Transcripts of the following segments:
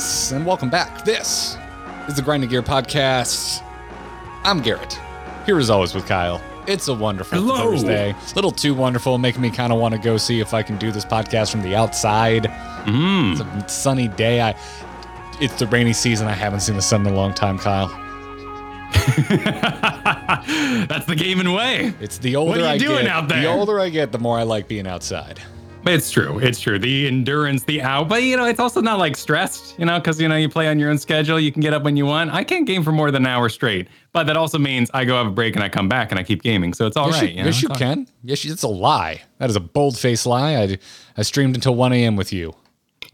Yes, and welcome back. This is the Grinding Gear Podcast. I'm Garrett, here as always with Kyle. It's a wonderful Thursday. A little too wonderful, making me kind of want to go see if I can do this podcast from the outside. It's a sunny day. It's the rainy season. I haven't seen the sun in a long time, Kyle. That's the game and way. It's the older what are you I doing get, out there? The older I get, the more I like being outside. It's true. It's true. The endurance, the hour, but you know, it's also not like stressed, you know, because you know, you play on your own schedule. You can get up when you want. I can't game for more than an hour straight, but that also means I go have a break and I come back and I keep gaming. So it's all right. Yes, you can. Yes, it's a lie. That is a bold-faced lie. I streamed until 1 a.m. with you.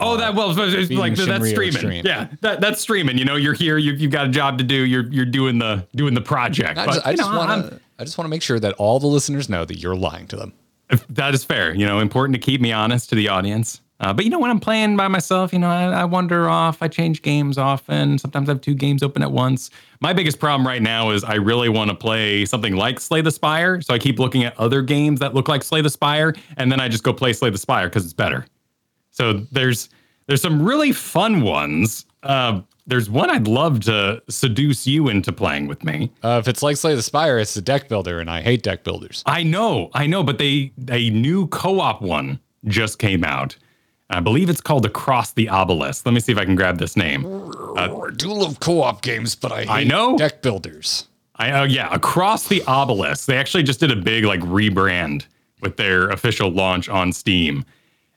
Oh, that well, it's like that's streaming. Yeah, that's streaming. You know, you're here. You've got a job to do. You're doing the project. I just want to make sure that all the listeners know that you're lying to them. That is fair. You know, important to keep me honest to the audience. But, you know, when I'm playing by myself, you know, I wander off. I change games often. Sometimes I have two games open at once. My biggest problem right now is I really want to play something like Slay the Spire. So I keep looking at other games that look like Slay the Spire. And then I just go play Slay the Spire because it's better. So there's some really fun ones. There's one I'd love to seduce you into playing with me. If it's like Slay the Spire, it's a deck builder, and I hate deck builders. I know, but a new co-op one just came out. I believe it's called Across the Obelisk. Let me see if I can grab this name. I do love co-op games, but I hate deck builders. Yeah, Across the Obelisk. They actually just did a big like rebrand with their official launch on Steam.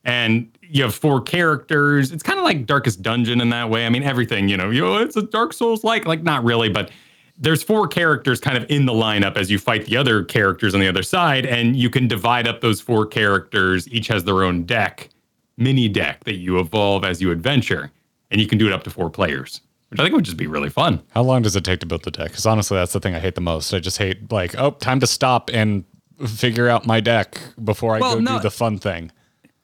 And you have four characters. It's kind of like Darkest Dungeon in that way. I mean, everything, you know, it's a Dark Souls like not really, but there's four characters kind of in the lineup as you fight the other characters on the other side. And you can divide up those four characters. Each has their own deck, mini deck that you evolve as you adventure. And you can do it up to four players, which I think would just be really fun. How long does it take to build the deck? Because honestly, that's the thing I hate the most. I just hate like, oh, time to stop and figure out my deck before I do the fun thing.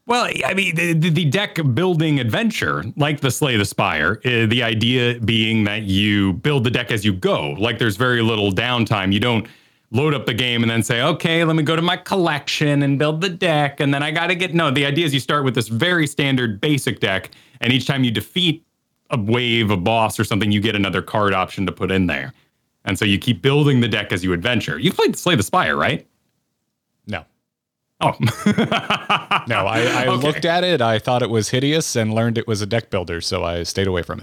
Well, I mean, the deck building adventure, like the Slay the Spire, the idea being that you build the deck as you go. Like there's very little downtime. You don't load up the game and then say, okay, let me go to my collection and build the deck. And then I got to get... No, the idea is you start with this very standard basic deck. And each time you defeat a wave, a boss or something, you get another card option to put in there. And so you keep building the deck as you adventure. You've played Slay the Spire, right? No. Oh. No, I looked at it. I thought it was hideous and learned it was a deck builder, so I stayed away from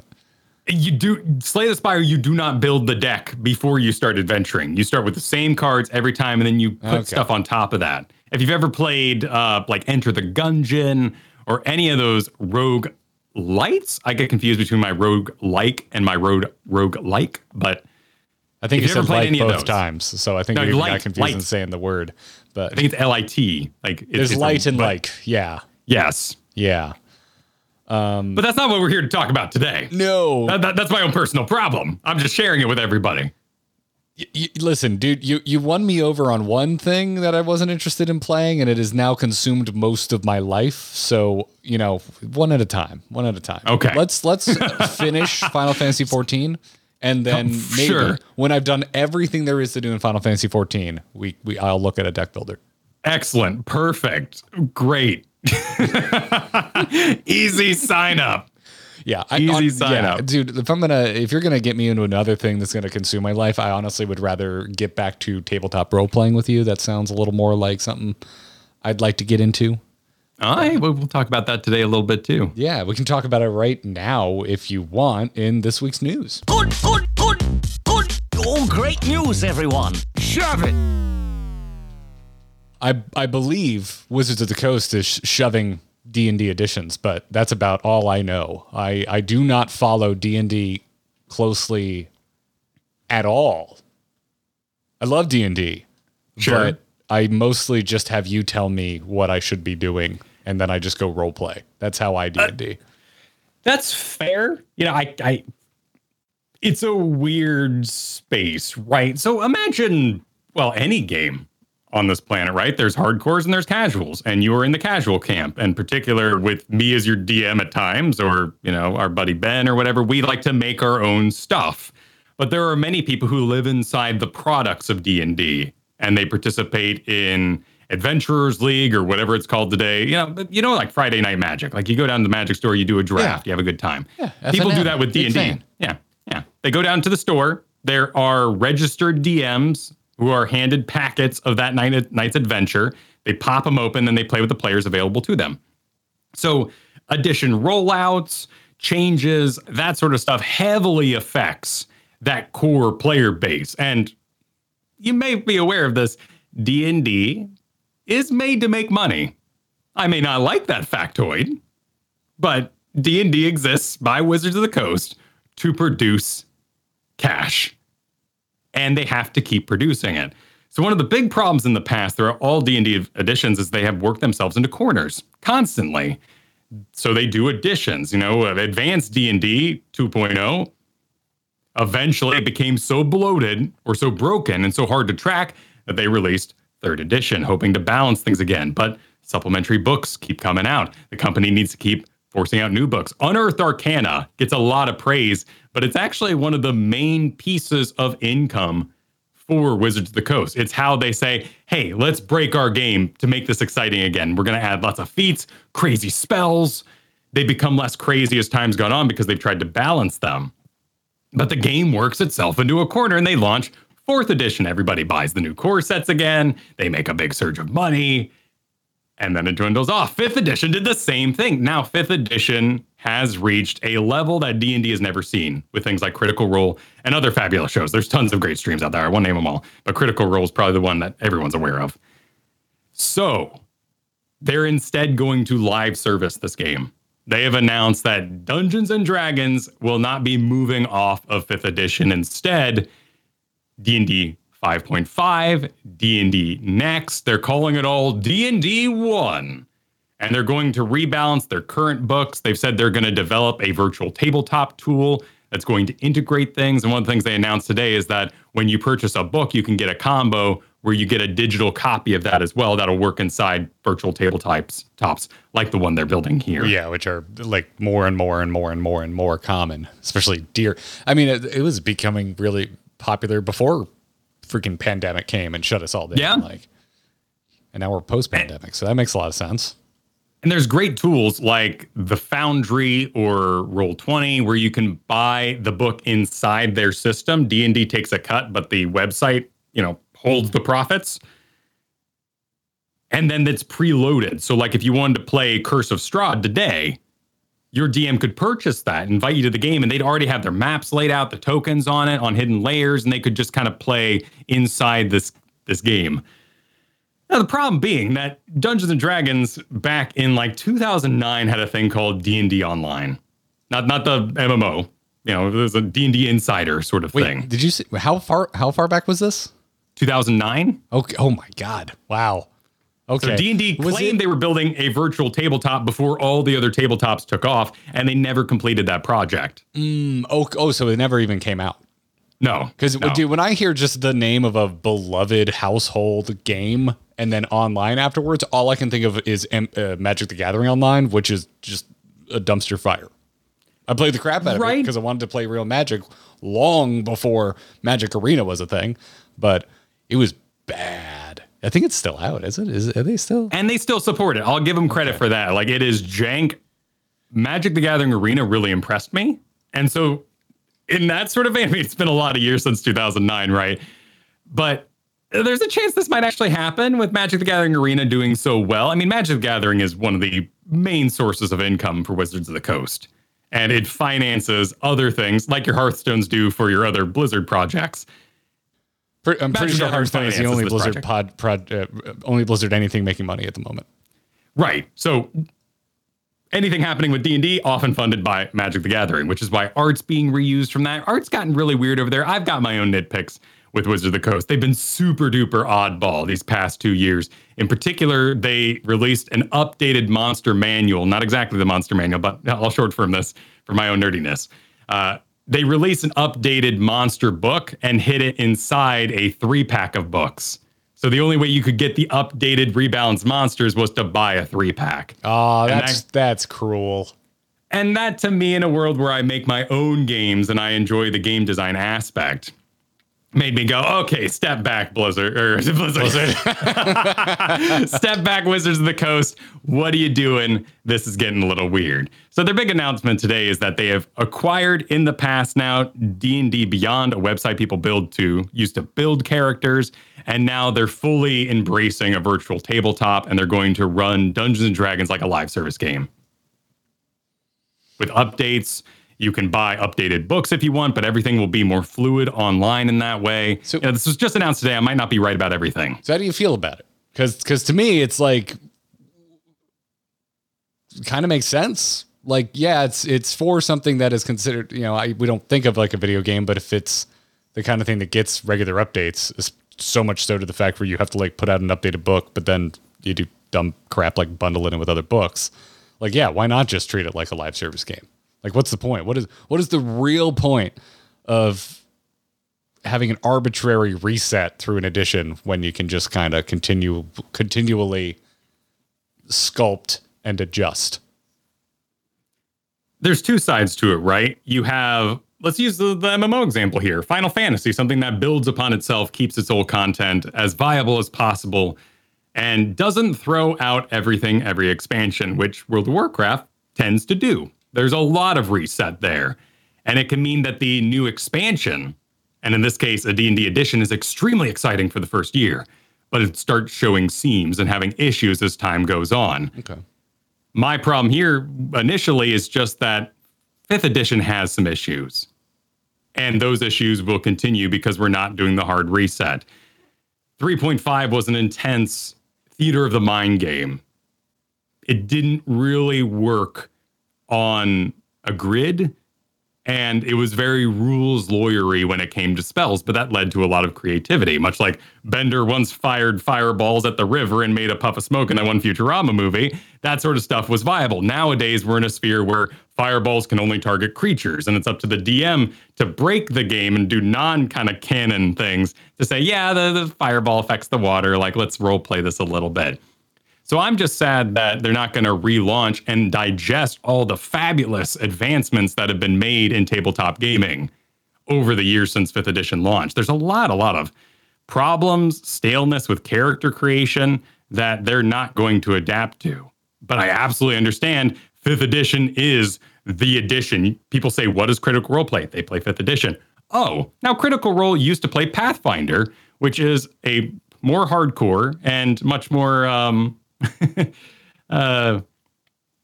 it. Slay the Spire, you do not build the deck before you start adventuring. You start with the same cards every time, and then you put stuff on top of that. If you've ever played like Enter the Gungeon or any of those rogue lights, I get confused between my rogue like and my rogue like, but I think you said like both times, so I think you got confused in saying the word. But I think it's LIT. Like there's light and like, yeah. Yes. Yeah. But that's not what we're here to talk about today. No. That's my own personal problem. I'm just sharing it with everybody. Listen, dude, you won me over on one thing that I wasn't interested in playing, and it has now consumed most of my life. So, you know, one at a time. Okay. Let's finish Final Fantasy 14. And then maybe when I've done everything there is to do in Final Fantasy 14, I'll look at a deck builder. Excellent. Perfect. Great. Easy sign up. Yeah. Easy sign up. Dude, if you're going to get me into another thing that's going to consume my life, I honestly would rather get back to tabletop role playing with you. That sounds a little more like something I'd like to get into. All right, we'll talk about that today a little bit, too. Yeah, we can talk about it right now, if you want, in this week's news. Good. Oh, great news, everyone. Shove it. I believe Wizards of the Coast is shoving D&D editions, but that's about all I know. I do not follow D&D closely at all. I love D&D. Sure. But I mostly just have you tell me what I should be doing. And then I just go role play. That's how I D&D. That's fair. You know, it's a weird space, right? So imagine, well, any game on this planet, right? There's hardcores and there's casuals, and you are in the casual camp. And particular with me as your DM at times, or, you know, our buddy Ben or whatever, we like to make our own stuff. But there are many people who live inside the products of D&D, and they participate in Adventurers League or whatever it's called today. You know, like Friday Night Magic. Like you go down to the Magic store, you do a draft, you have a good time. People do that with D&D. Yeah. They go down to the store. There are registered DMs who are handed packets of that night's adventure. They pop them open, then they play with the players available to them. So addition rollouts, changes, that sort of stuff heavily affects that core player base. And you may be aware of this. D&D is made to make money. I may not like that factoid, but D&D exists by Wizards of the Coast to produce cash. And they have to keep producing it. So one of the big problems in the past, there are all D&D editions, is they have worked themselves into corners constantly. So they do editions, you know, Advanced D&D 2.0 eventually became so bloated or so broken and so hard to track that they released third edition, hoping to balance things again. But supplementary books keep coming out. The company needs to keep forcing out new books. Unearthed Arcana gets a lot of praise, but it's actually one of the main pieces of income for Wizards of the Coast. It's how they say, hey, let's break our game to make this exciting again. We're going to add lots of feats, crazy spells. They become less crazy as time's gone on because they've tried to balance them. But the game works itself into a corner and they launch 4th edition. Everybody buys the new core sets again. They make a big surge of money. And then it dwindles off. 5th edition did the same thing. Now 5th edition has reached a level that D&D has never seen with things like Critical Role and other fabulous shows. There's tons of great streams out there. I won't name them all, but Critical Role is probably the one that everyone's aware of. So they're instead going to live service this game. They have announced that Dungeons & Dragons will not be moving off of 5th edition. Instead, D&D 5.5, D&D Next, they're calling it all D&D 1. And they're going to rebalance their current books. They've said they're going to develop a virtual tabletop tool that's going to integrate things. And one of the things they announced today is that when you purchase a book, you can get a combo where you get a digital copy of that as well. That'll work inside virtual tabletops like the one they're building here. Yeah, which are like more and more common, especially deer. I mean, it was becoming really popular before freaking pandemic came and shut us all down. Yeah. And now we're post-pandemic, so that makes a lot of sense. And there's great tools like the Foundry or Roll20 where you can buy the book inside their system. D&D takes a cut, but the website, holds the profits. And then it's preloaded. So like if you wanted to play Curse of Strahd today, your DM could purchase that, invite you to the game, and they'd already have their maps laid out, the tokens on it, on hidden layers, and they could just kind of play inside this game. Now, the problem being that Dungeons & Dragons back in 2009 had a thing called D&D Online. Not the MMO. It was a D&D Insider sort of thing. Did you see, how far back was this? 2009. Okay. Oh my God. Wow. Okay. So D&D claimed they were building a virtual tabletop before all the other tabletops took off, and they never completed that project. So it never even came out. No. Because dude, when I hear just the name of a beloved household game and then online afterwards, all I can think of is Magic the Gathering Online, which is just a dumpster fire. I played the crap out of it because I wanted to play real Magic long before Magic Arena was a thing, but it was bad. I think it's still out, is it? Are they still? And they still support it. I'll give them credit for that. It is jank. Magic the Gathering Arena really impressed me. And so in that sort of vein, it's been a lot of years since 2009, right? But there's a chance this might actually happen with Magic the Gathering Arena doing so well. I mean, Magic the Gathering is one of the main sources of income for Wizards of the Coast. And it finances other things like your Hearthstones do for your other Blizzard projects. I'm pretty sure Hearthstone is the only Blizzard only Blizzard anything making money at the moment. Right. So anything happening with D&D often funded by Magic the Gathering, which is why art's being reused from that. Art's gotten really weird over there. I've got my own nitpicks with Wizards of the Coast. They've been super duper oddball these past 2 years. In particular, they released an updated monster manual, not exactly the monster manual, but I'll short form this for my own nerdiness. They released an updated monster book and hid it inside a 3-pack of books. So the only way you could get the updated rebalanced monsters was to buy a 3-pack. Oh, that's cruel. And that to me, in a world where I make my own games and I enjoy the game design aspect, made me go, okay, step back, Blizzard. Step back, Wizards of the Coast. What are you doing? This is getting a little weird. So their big announcement today is that they have acquired in the past now D&D Beyond, a website people used to build characters. And now they're fully embracing a virtual tabletop, and they're going to run Dungeons & Dragons like a live service game. With updates, you can buy updated books if you want, but everything will be more fluid online in that way. So, this was just announced today. I might not be right about everything. So how do you feel about it? Because to me, it's like, it kind of makes sense. Like, yeah, it's for something that is considered, we don't think of like a video game, but if it's the kind of thing that gets regular updates, so much so to the fact where you have to like put out an updated book, but then you do dumb crap like bundle it in with other books. Like, yeah, why not just treat it like a live service game? Like, what's the point? What is the real point of having an arbitrary reset through an edition when you can just kind of continually sculpt and adjust? There's two sides to it, right? You have, let's use the MMO example here. Final Fantasy, something that builds upon itself, keeps its old content as viable as possible, and doesn't throw out everything, every expansion, which World of Warcraft tends to do. There's a lot of reset there, and it can mean that the new expansion, and in this case, a D&D edition, is extremely exciting for the first year, but it starts showing seams and having issues as time goes on. Okay. My problem here initially is just that 5th edition has some issues, and those issues will continue because we're not doing the hard reset. 3.5 was an intense theater of the mind game. It didn't really work on a grid, and it was very rules lawyery when it came to spells, but that led to a lot of creativity, much like Bender once fired fireballs at the river and made a puff of smoke in that one Futurama movie. That sort of stuff was viable. Nowadays, we're in a sphere where fireballs can only target creatures, and it's up to the DM to break the game and do non-kind of canon things to say, yeah, the fireball affects the water, like, let's role play this a little bit. So I'm just sad that they're not going to relaunch and digest all the fabulous advancements that have been made in tabletop gaming over the years since 5th edition launch. There's a lot of problems, staleness with character creation that they're not going to adapt to. But I absolutely understand 5th edition is the edition. People say, what is Critical Role play? They play 5th edition. Oh, now Critical Role used to play Pathfinder, which is a more hardcore and much more...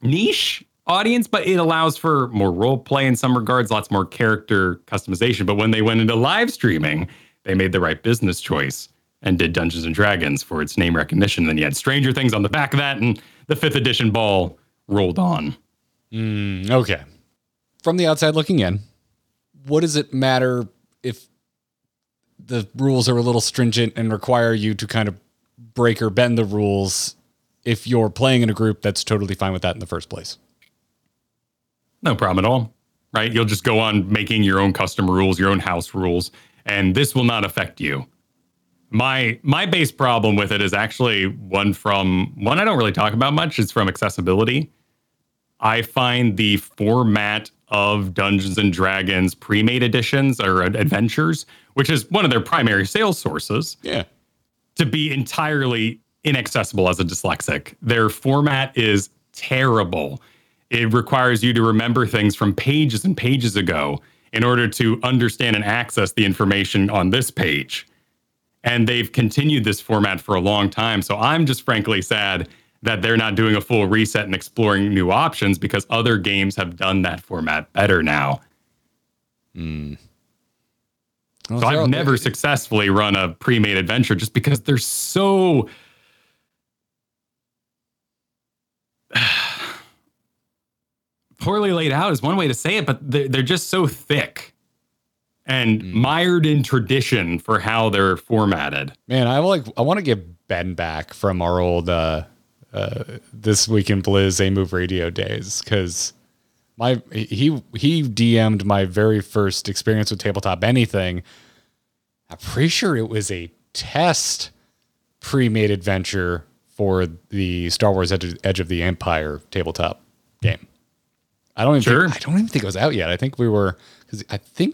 niche audience, but it allows for more role play in some regards, lots more character customization. But when they went into live streaming, they made the right business choice and did Dungeons and Dragons for its name recognition. Then you had Stranger Things on the back of that, and the 5th edition ball rolled on. Okay. From the outside looking in, what does it matter if the rules are a little stringent and require you to kind of break or bend the rules? If you're playing in a group, that's totally fine with that in the first place. No problem at all, right? You'll just go on making your own custom rules, your own house rules, and this will not affect you. My base problem with it is actually one I don't really talk about much. It's from accessibility. I find the format of Dungeons & Dragons pre-made editions or adventures, which is one of their primary sales sources, to be entirely inaccessible as a dyslexic. Their format is terrible. It requires you to remember things from pages and pages ago in order to understand and access the information on this page. And they've continued this format for a long time. So I'm just frankly sad that they're not doing a full reset and exploring new options, because other games have done that format better now. So I've never successfully run a pre-made adventure just because they're so... poorly laid out is one way to say it, but they're just so thick and mired in tradition for how they're formatted. Man, I want to get Ben back from our old This Week in Blizz A Move Radio days, because he DM'd my very first experience with tabletop anything. I'm pretty sure it was a test pre-made adventure for the Star Wars Edge of the Empire tabletop game. I don't even think it was out yet. I think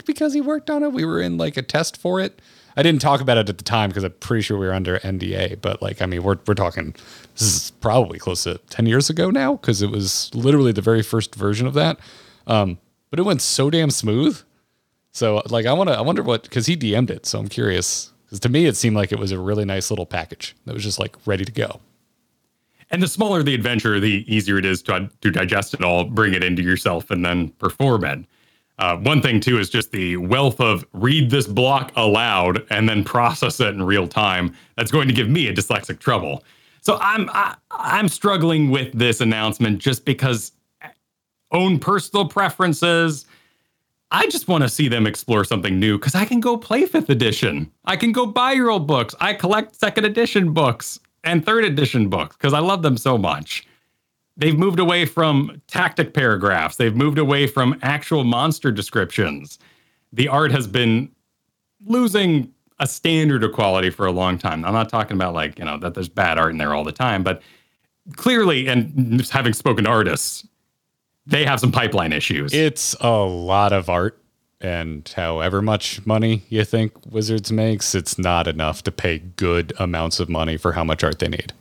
because he worked on it, we were in like a test for it. I didn't talk about it at the time because I'm pretty sure we were under NDA, but like, I mean, we're talking, this is probably close to 10 years ago now, because it was literally the very first version of that. But it went so damn smooth. So like, I wonder what, because he DM'd it, so I'm curious. Because to me, it seemed like it was a really nice little package that was just like ready to go. And the smaller the adventure, the easier it is to digest it all, bring it into yourself, and then perform it. One thing, too, is just the wealth of read this block aloud and then process it in real time. That's going to give me a dyslexic trouble. So I'm struggling with this announcement just because own personal preferences. I just want to see them explore something new because I can go play 5th edition. I can go buy your old books. I collect 2nd edition books and 3rd edition books because I love them so much. They've moved away from tactic paragraphs. They've moved away from actual monster descriptions. The art has been losing a standard of quality for a long time. I'm not talking about like, you know, that there's bad art in there all the time, but clearly, and having spoken to artists, they have some pipeline issues. It's a lot of art, and however much money you think Wizards makes, it's not enough to pay good amounts of money for how much art they need.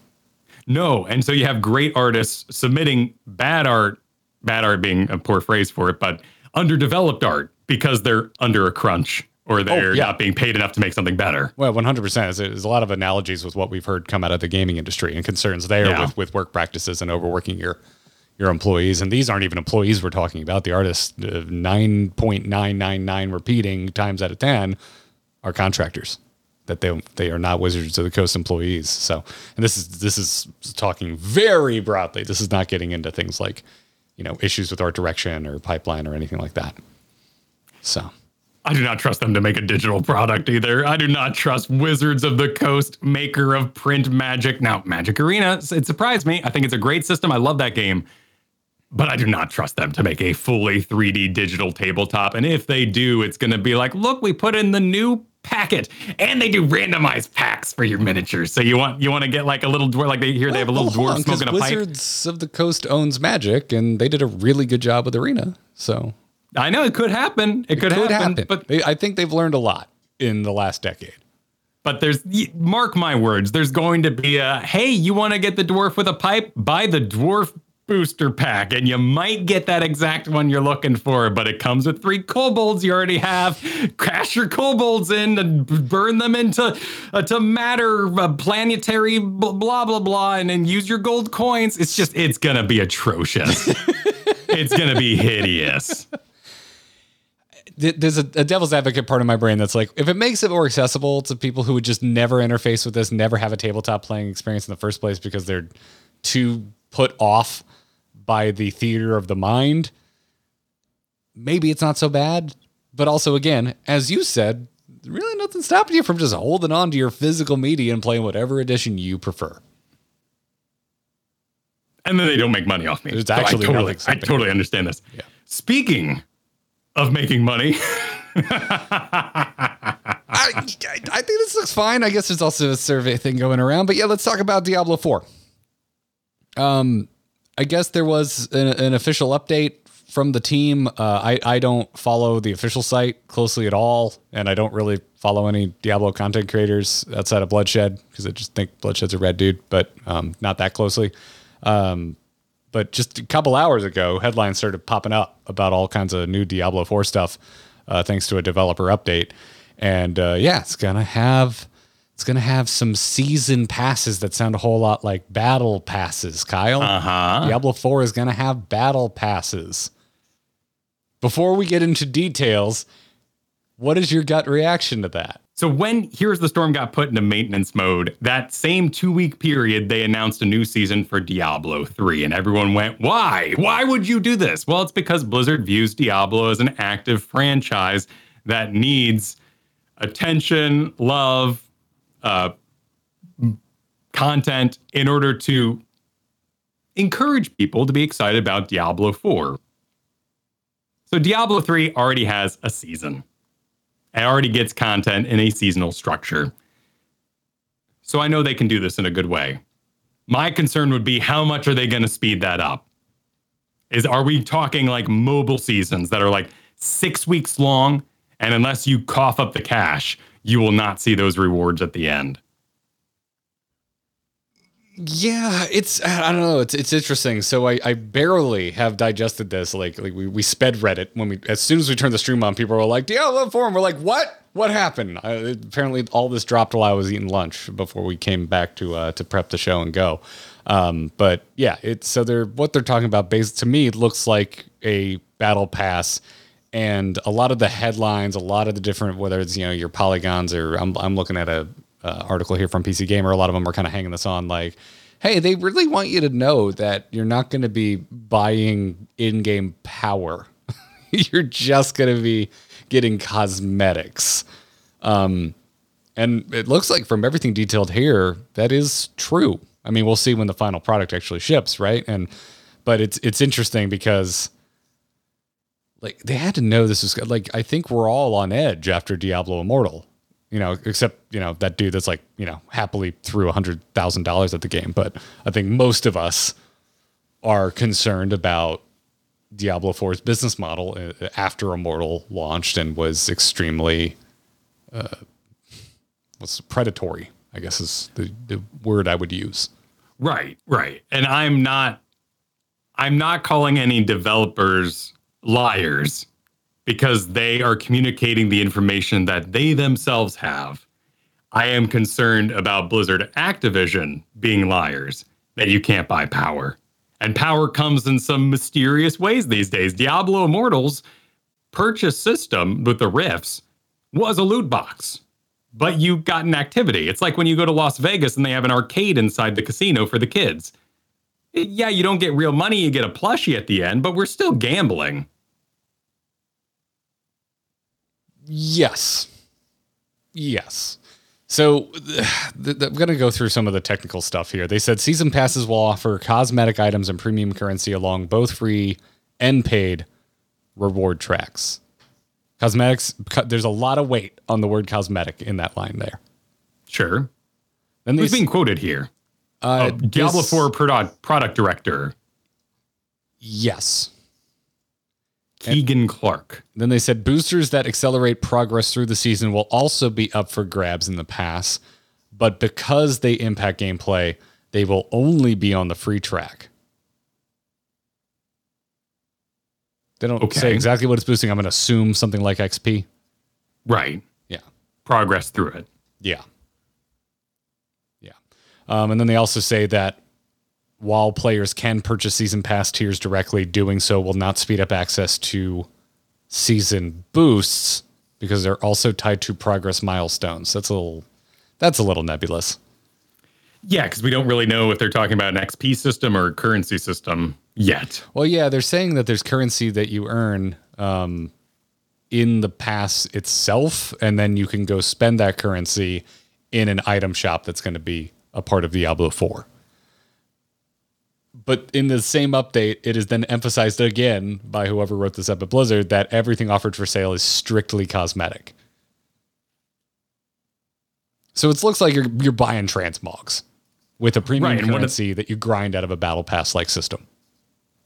No, and so you have great artists submitting bad art being a poor phrase for it, but underdeveloped art because they're under a crunch or they're not being paid enough to make something better. Well, 100%. There's a lot of analogies with what we've heard come out of the gaming industry and concerns there with work practices and overworking your employees. And these aren't even employees we're talking about. The artists, 9.999 repeating times out of 10, are contractors. That they are not Wizards of the Coast employees. So, and this is talking very broadly. This is not getting into things like, you know, issues with art direction or pipeline or anything like that. So, I do not trust them to make a digital product either. I do not trust Wizards of the Coast, maker of print Magic. Now, Magic Arena, it surprised me. I think it's a great system. I love that game, but I do not trust them to make a fully 3D digital tabletop. And if they do, it's going to be like, look, we put in the new packet, and they do randomized packs for your miniatures. So you want to get like a little dwarf, like they have a little dwarf smoking a pipe. Wizards of the Coast owns Magic, and they did a really good job with Arena. So I know it could happen. It could happen. But I think they've learned a lot in the last decade. But mark my words, there's going to be a, hey, you want to get the dwarf with a pipe? Buy the dwarf booster pack, and you might get that exact one you're looking for, but it comes with 3 kobolds you already have. Crash your kobolds in and burn them into to matter, planetary blah blah blah, and then use your gold coins. It's gonna be atrocious. It's gonna be hideous. There's a devil's advocate part of my brain that's like, if it makes it more accessible to people who would just never interface with this, never have a tabletop playing experience in the first place because they're too put off by the theater of the mind, maybe it's not so bad. But also, again, as you said, really nothing stopping you from just holding on to your physical media and playing whatever edition you prefer. And then they don't make money off me. It's actually I totally understand this. Yeah. Speaking of making money, I think this looks fine. I guess there's also a survey thing going around, but yeah, let's talk about Diablo 4. I guess there was an official update from the team. I don't follow the official site closely at all, and I don't really follow any Diablo content creators outside of Bloodshed because I just think Bloodshed's a red dude, but not that closely. But just a couple hours ago, headlines started popping up about all kinds of new Diablo 4 stuff, thanks to a developer update. And it's gonna have... It's going to have some season passes that sound a whole lot like battle passes, Kyle. Uh-huh. Diablo 4 is going to have battle passes. Before we get into details, what is your gut reaction to that? So when Heroes of the Storm got put into maintenance mode, that same 2-week period, they announced a new season for Diablo 3. And everyone went, why? Why would you do this? Well, it's because Blizzard views Diablo as an active franchise that needs attention, love, content in order to encourage people to be excited about Diablo 4. So Diablo 3 already has a season. It already gets content in a seasonal structure. So I know they can do this in a good way. My concern would be, how much are they going to speed that up? Are we talking like mobile seasons that are like 6 weeks long? And unless you cough up the cash, you will not see those rewards at the end. Yeah, it's, I don't know. It's interesting. So I barely have digested this. Like we sped Reddit when as soon as we turned the stream on, people were like, Diablo 4. And we're like, what happened? Apparently all this dropped while I was eating lunch before we came back to prep the show and go. But yeah, what they're talking about based to me, it looks like a battle pass, and a lot of the headlines, a lot of the different, whether it's, you know, your polygons or I'm looking at a, article here from PC Gamer. A lot of them are kind of hanging this on like, hey, they really want you to know that you're not going to be buying in-game power. You're just going to be getting cosmetics. And it looks like from everything detailed here, that is true. I mean, we'll see when the final product actually ships, right? But it's interesting because like they had to know this was like, I think we're all on edge after Diablo Immortal. You know, except, you know, that dude that's like, you know, happily threw $100,000 at the game. But I think most of us are concerned about Diablo 4's business model after Immortal launched and was extremely predatory, I guess is the word I would use. Right. And I'm not calling any developers liars, because they are communicating the information that they themselves have. I am concerned about Blizzard Activision being liars, that you can't buy power. And power comes in some mysterious ways these days. Diablo Immortal's purchase system with the rifts was a loot box, but you got an activity. It's like when you go to Las Vegas and they have an arcade inside the casino for the kids. Yeah, you don't get real money, you get a plushie at the end, but we're still gambling. Yes. So I'm going to go through some of the technical stuff here. They said season passes will offer cosmetic items and premium currency along both free and paid reward tracks. Cosmetics, there's a lot of weight on the word cosmetic in that line there. Sure. And who's being quoted here? Diablo 4 product director. Yes. Keegan Clark. Then they said boosters that accelerate progress through the season will also be up for grabs in the pass, but because they impact gameplay, they will only be on the free track. They don't say exactly what it's boosting. I'm going to assume something like XP. Right. Yeah. Progress through it. Yeah. And then they also say that while players can purchase season pass tiers directly, doing so will not speed up access to season boosts because they're also tied to progress milestones. That's a little nebulous. Yeah, because we don't really know if they're talking about an XP system or a currency system yet. Well, yeah, they're saying that there's currency that you earn in the pass itself, and then you can go spend that currency in an item shop that's going to be a part of Diablo 4. But in the same update, it is then emphasized again by whoever wrote this up at Blizzard that everything offered for sale is strictly cosmetic. So it looks like you're buying transmogs with a premium currency that you grind out of a battle pass-like system.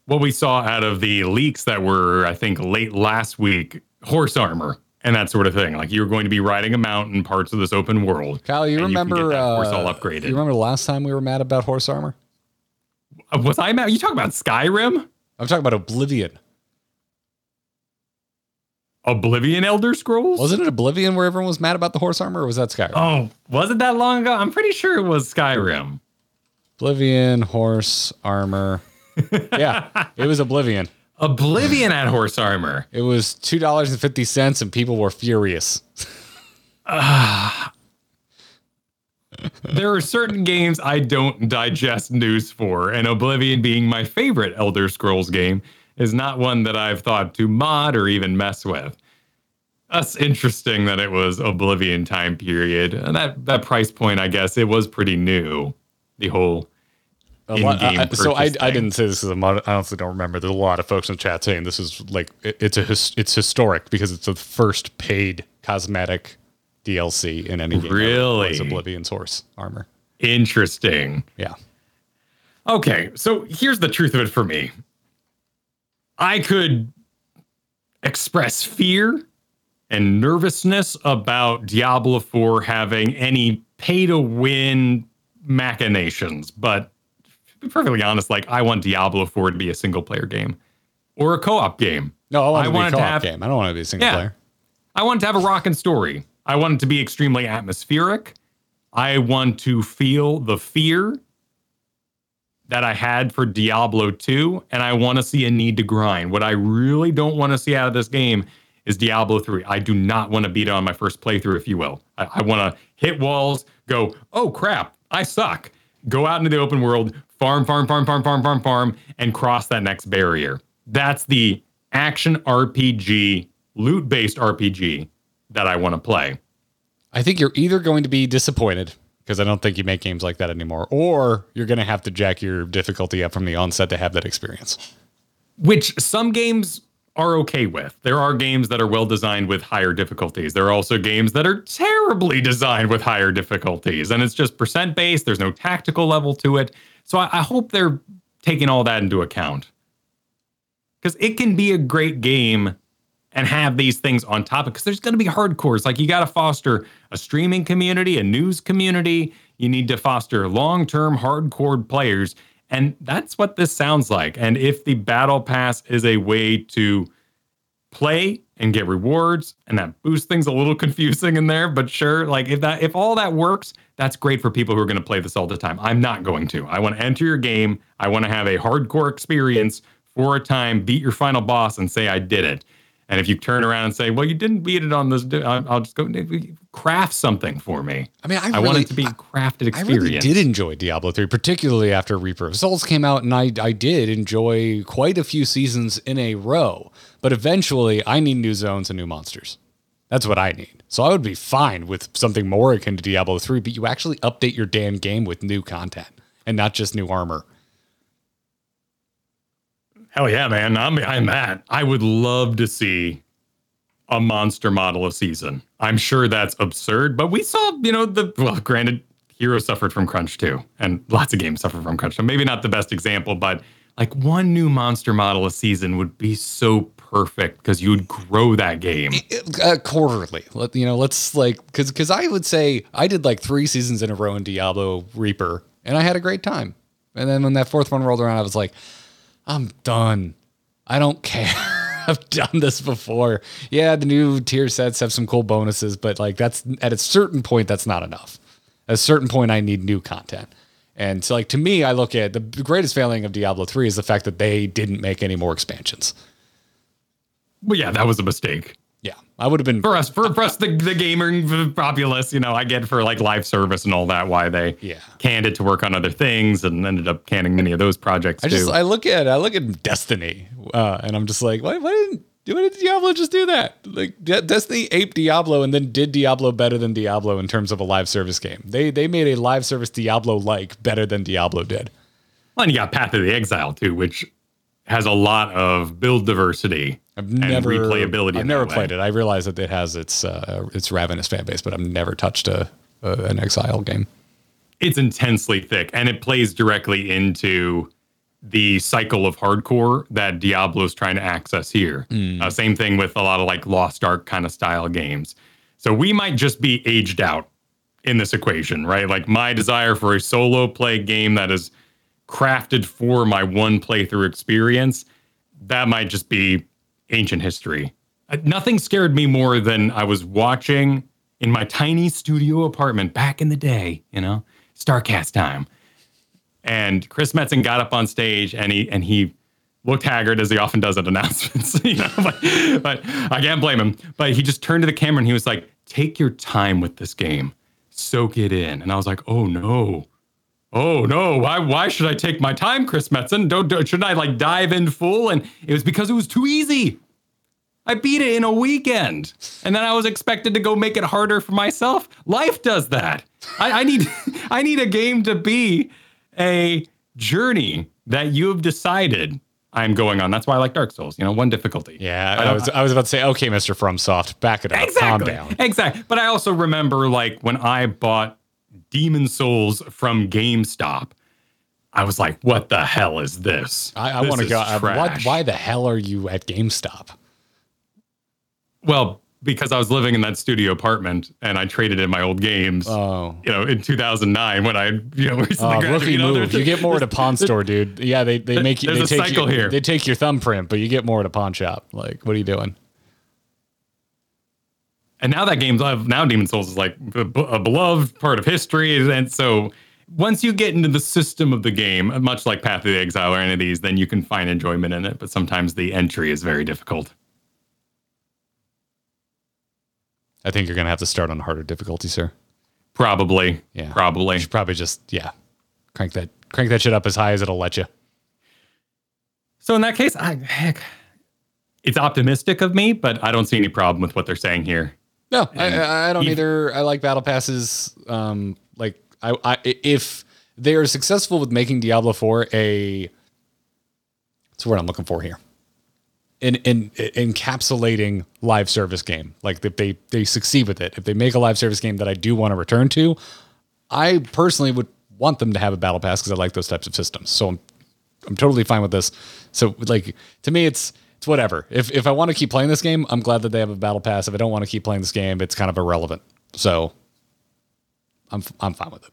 What we saw out of the leaks that were, I think, late last week, horse armor and that sort of thing. Like you're going to be riding a mount in parts of this open world. Kyle, you remember horse all upgraded. You remember the last time we were mad about horse armor? Was I mad? You talking about Skyrim? I'm talking about Oblivion. Elder Scrolls? Wasn't it Oblivion where everyone was mad about the horse armor, or was that Skyrim? Oh, was it that long ago? I'm pretty sure it was Skyrim. Oblivion, horse armor. Yeah, it was Oblivion. Oblivion had horse armor. It was $2.50 and people were furious. There are certain games I don't digest news for, and Oblivion being my favorite Elder Scrolls game is not one that I've thought to mod or even mess with. That's interesting that it was Oblivion time period. And that price point, I guess, it was pretty new, the whole in-game purchase. So I didn't say this is a mod. I honestly don't remember. There's a lot of folks in the chat saying this is like, it's historic because it's the first paid cosmetic DLC in any game. Really? Oblivion's horse armor. Interesting. Yeah. Okay, so here's the truth of it for me. I could express fear and nervousness about Diablo 4 having any pay-to-win machinations. But to be perfectly honest, like, I want Diablo 4 to be a single-player game or a co-op game. No, I want it to be a co-op game. I don't want it to be a single-player. I want it to have a rockin' story. I want it to be extremely atmospheric. I want to feel the fear that I had for Diablo 2, and I want to see a need to grind. What I really don't want to see out of this game is Diablo 3. I do not want to beat it on my first playthrough, if you will. I want to hit walls, go, oh crap, I suck. Go out into the open world, farm, and cross that next barrier. That's the action RPG, loot-based RPG that I want to play. I think you're either going to be disappointed, because I don't think you make games like that anymore, or you're going to have to jack your difficulty up from the onset to have that experience. Which some games are okay with. There are games that are well designed with higher difficulties. There are also games that are terribly designed with higher difficulties, and it's just percent based. There's no tactical level to it. So I hope they're taking all that into account, because it can be a great game and have these things on top, because there's going to be hardcores. Like, you got to foster a streaming community, a news community. You need to foster long-term hardcore players. And that's what this sounds like. And if the battle pass is a way to play and get rewards, and that boosts things, a little confusing in there, but sure, like, if all that works, that's great for people who are going to play this all the time. I'm not going to. I want to enter your game. I want to have a hardcore experience for a time, beat your final boss, and say, I did it. And if you turn around and say, well, you didn't beat it on this, I'll just go craft something for me. I mean, I want it to be a crafted experience. I really did enjoy Diablo 3, particularly after Reaper of Souls came out. And I did enjoy quite a few seasons in a row. But eventually, I need new zones and new monsters. That's what I need. So I would be fine with something more akin to Diablo 3, but you actually update your damn game with new content and not just new armor. Hell yeah, man. I'm behind that. I would love to see a monster model a season. I'm sure that's absurd, but we saw, granted, Hero suffered from crunch too, and lots of games suffer from crunch. So maybe not the best example, but like, one new monster model a season would be so perfect, because you would grow that game quarterly. Because I would say I did like 3 seasons in a row in Diablo Reaper, and I had a great time. And then when that 4th one rolled around, I was like, I'm done. I don't care. I've done this before. Yeah, the new tier sets have some cool bonuses, but like, that's at a certain point, that's not enough. At a certain point, I need new content. And so, like, to me, I look at the greatest failing of Diablo 3 is the fact that they didn't make any more expansions. Well, yeah, that was a mistake. Yeah, I would have been for us, the gamer populace. I get for like live service and all that, why they canned it to work on other things and ended up canning many of those projects. I look at Destiny, and I'm just like, why did Diablo just do that? Like, Destiny aped Diablo and then did Diablo better than Diablo in terms of a live service game. They made a live service Diablo like better than Diablo did. Well, and you got Path of the Exile too, which has a lot of build diversity. I've never played it. I realize that it has its ravenous fan base, but I've never touched an Exile game. It's intensely thick, and it plays directly into the cycle of hardcore that Diablo's trying to access here. Same thing with a lot of like Lost Ark kind of style games. So we might just be aged out in this equation, right? Like, my desire for a solo play game that is crafted for my one playthrough experience, that might just be ancient history. Nothing scared me more than I was watching in my tiny studio apartment back in the day, StarCast time. And Chris Metzen got up on stage, and he looked haggard, as he often does at announcements, but I can't blame him. But he just turned to the camera and he was like, take your time with this game, soak it in. And I was like, oh no, why should I take my time, Chris Metzen? Shouldn't I like dive in full? And it was because it was too easy. I beat it in a weekend, and then I was expected to go make it harder for myself. Life does that. I need a game to be a journey that you have decided I'm going on. That's why I like Dark Souls, one difficulty. Yeah, I was about to say, okay, Mr. FromSoft, back it up, exactly, calm down. Exactly. But I also remember, like, when I bought Demon Souls from GameStop, I was like, what the hell is this? I want to go. Why the hell are you at GameStop? Well, because I was living in that studio apartment and I traded in my old games, in 2009 when I, recently graduated. You know, you get more at a pawn store, dude. Yeah, they make you, there's they a take cycle you, here. They take your thumbprint, but you get more at a pawn shop. Like, what are you doing? And now that game's now Demon's Souls is like a beloved part of history. And so once you get into the system of the game, much like Path of Exile or any of these, then you can find enjoyment in it. But sometimes the entry is very difficult. I think you're going to have to start on harder difficulty, sir. Probably. Yeah. Probably. You should probably just, crank that shit up as high as it'll let you. So in that case, it's optimistic of me, but I don't see any problem with what they're saying here. No, I don't either. I like battle passes. If they are successful with making Diablo 4 what's the word I'm looking for here? In encapsulating live service game, like if they succeed with it, if they make a live service game that I do want to return to, I personally would want them to have a battle pass because I like those types of systems. So I'm totally fine with this. So like to me, it's whatever. If I want to keep playing this game, I'm glad that they have a battle pass. If I don't want to keep playing this game, it's kind of irrelevant. So I'm fine with it.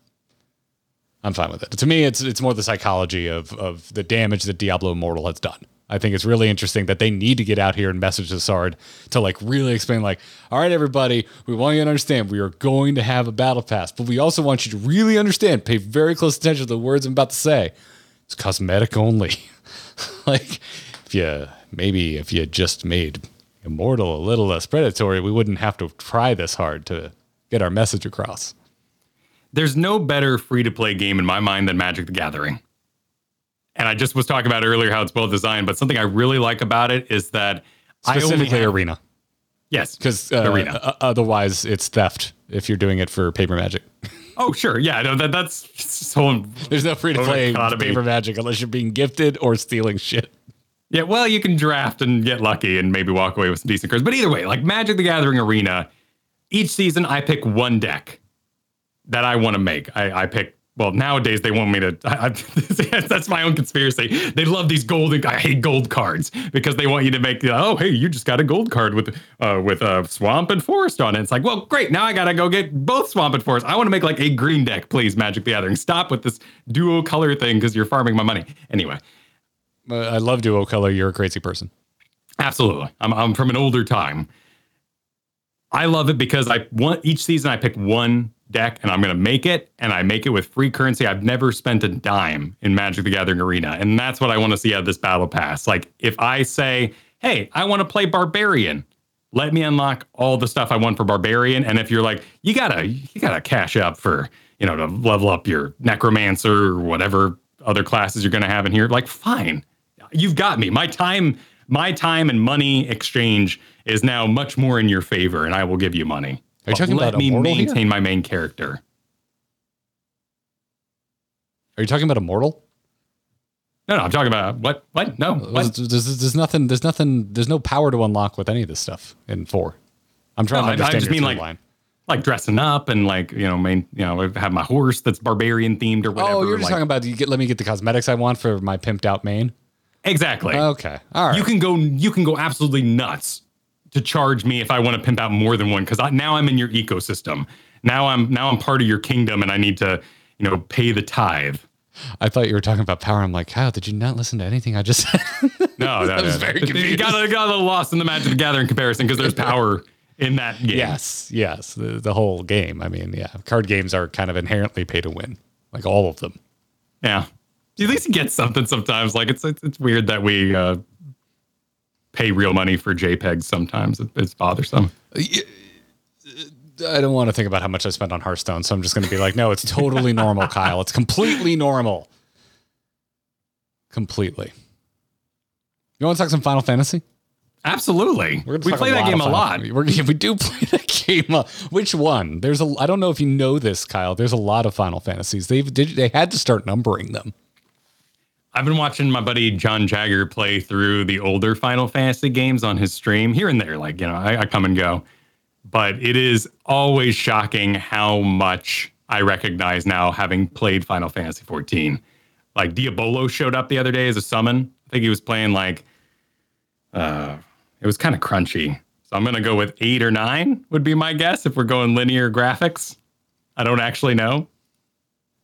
I'm fine with it. To me, it's more the psychology of the damage that Diablo Immortal has done. I think it's really interesting that they need to get out here and message this hard to like really explain like, all right, everybody, we want you to understand we are going to have a battle pass, but we also want you to really understand, pay very close attention to the words I'm about to say. It's cosmetic only. Like if you just made Immortal a little less predatory, we wouldn't have to try this hard to get our message across. There's no better free-to-play game in my mind than Magic the Gathering. And I just was talking about earlier how it's well designed, but something I really like about it is that specifically Arena. Yes, because Arena. Otherwise, it's theft if you're doing it for paper Magic. Oh, sure, yeah, no, that's so. There's no free to play paper Magic unless you're being gifted or stealing shit. Yeah, well, you can draft and get lucky and maybe walk away with some decent cards. But either way, like Magic the Gathering Arena, each season I pick one deck that I want to make. I pick. Well, nowadays they want me to. That's my own conspiracy. They love these gold. I hate gold cards because they want you to make. Oh, hey, you just got a gold card with swamp and forest on it. It's like, well, great. Now I gotta go get both swamp and forest. I want to make like a green deck, please. Magic the Gathering. Stop with this duo color thing because you're farming my money. Anyway, I love duo color. You're a crazy person. Absolutely. I'm from an older time. I love it because I want each season I pick one deck and I'm going to make it, and I make it with free currency. I've never spent a dime in Magic the Gathering Arena, and that's what I want to see out of this battle pass. Like if I say, hey, I want to play Barbarian, let me unlock all the stuff I want for Barbarian. And if you're like, you gotta cash up for, to level up your Necromancer or whatever other classes you're going to have in here, like fine, you've got me. My time and money exchange is now much more in your favor, and I will give you money. Are you talking about Immortal? Let me maintain my main character. Are you talking about Immortal? No, I'm talking about what? No, what? There's nothing. There's no power to unlock with any of this stuff in 4. I'm trying to understand. I just mean like dressing up and like have my horse that's barbarian themed or whatever. Oh, you're just talking about let me get the cosmetics I want for my pimped out mane. Exactly. Okay. All right. You can go absolutely nuts to charge me if I want to pimp out more than one, because now I'm in your ecosystem. Now I'm part of your kingdom, and I need to, pay the tithe. I thought you were talking about power. I'm like, Kyle, did you not listen to anything I just said? No, that was very confusing. You got a little lost in the Magic the Gathering comparison because there's power in that game. Yes, the whole game. I mean, yeah, card games are kind of inherently pay to win, like all of them. Yeah, you at least get something sometimes. Like it's weird that we pay real money for JPEGs sometimes. It's bothersome. I don't want to think about how much I spent on Hearthstone, so I'm just going to be like, no, it's totally normal, Kyle. It's completely normal. Completely. You want to talk some Final Fantasy? Absolutely. We play that game a lot. We do play that game. Which one? I don't know if you know this, Kyle. There's a lot of Final Fantasies. They had to start numbering them. I've been watching my buddy John Jagger play through the older Final Fantasy games on his stream here and there. Like, I come and go, but it is always shocking how much I recognize now having played Final Fantasy 14. Like Diabolo showed up the other day as a summon. I think he was playing it was kind of crunchy. So I'm going to go with 8 or 9 would be my guess if we're going linear graphics. I don't actually know.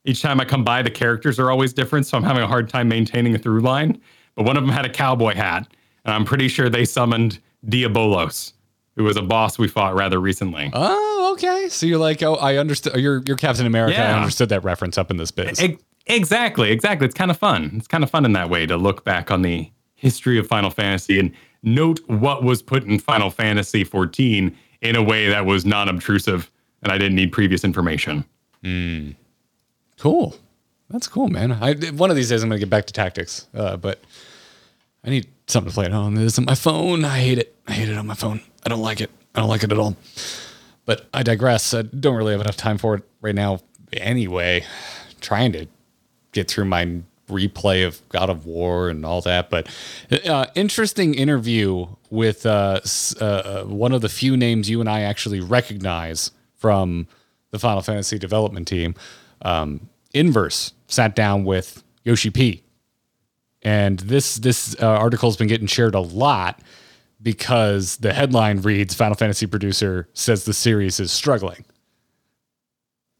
Each time I come by, the characters are always different, so I'm having a hard time maintaining a through line. But one of them had a cowboy hat, and I'm pretty sure they summoned Diabolos, who was a boss we fought rather recently. Oh, okay. So you're like, oh, I understood. You're Captain America. Yeah. I understood that reference up in this biz. Exactly. It's kind of fun. It's kind of fun in that way to look back on the history of Final Fantasy and note what was put in Final Fantasy 14 in a way that was non-obtrusive, and I didn't need previous information. Mm. Cool. That's cool, man. One of these days I'm going to get back to tactics, but I need something to play at home. This isn't my phone. I hate it. I hate it on my phone. I don't like it. I don't like it at all. But I digress. I don't really have enough time for it right now anyway. Trying to get through my replay of God of War and all that. But interesting interview with one of the few names you and I actually recognize from the Final Fantasy development team. Inverse sat down with Yoshi P, and this article's been getting shared a lot because the headline reads Final Fantasy producer says the series is struggling.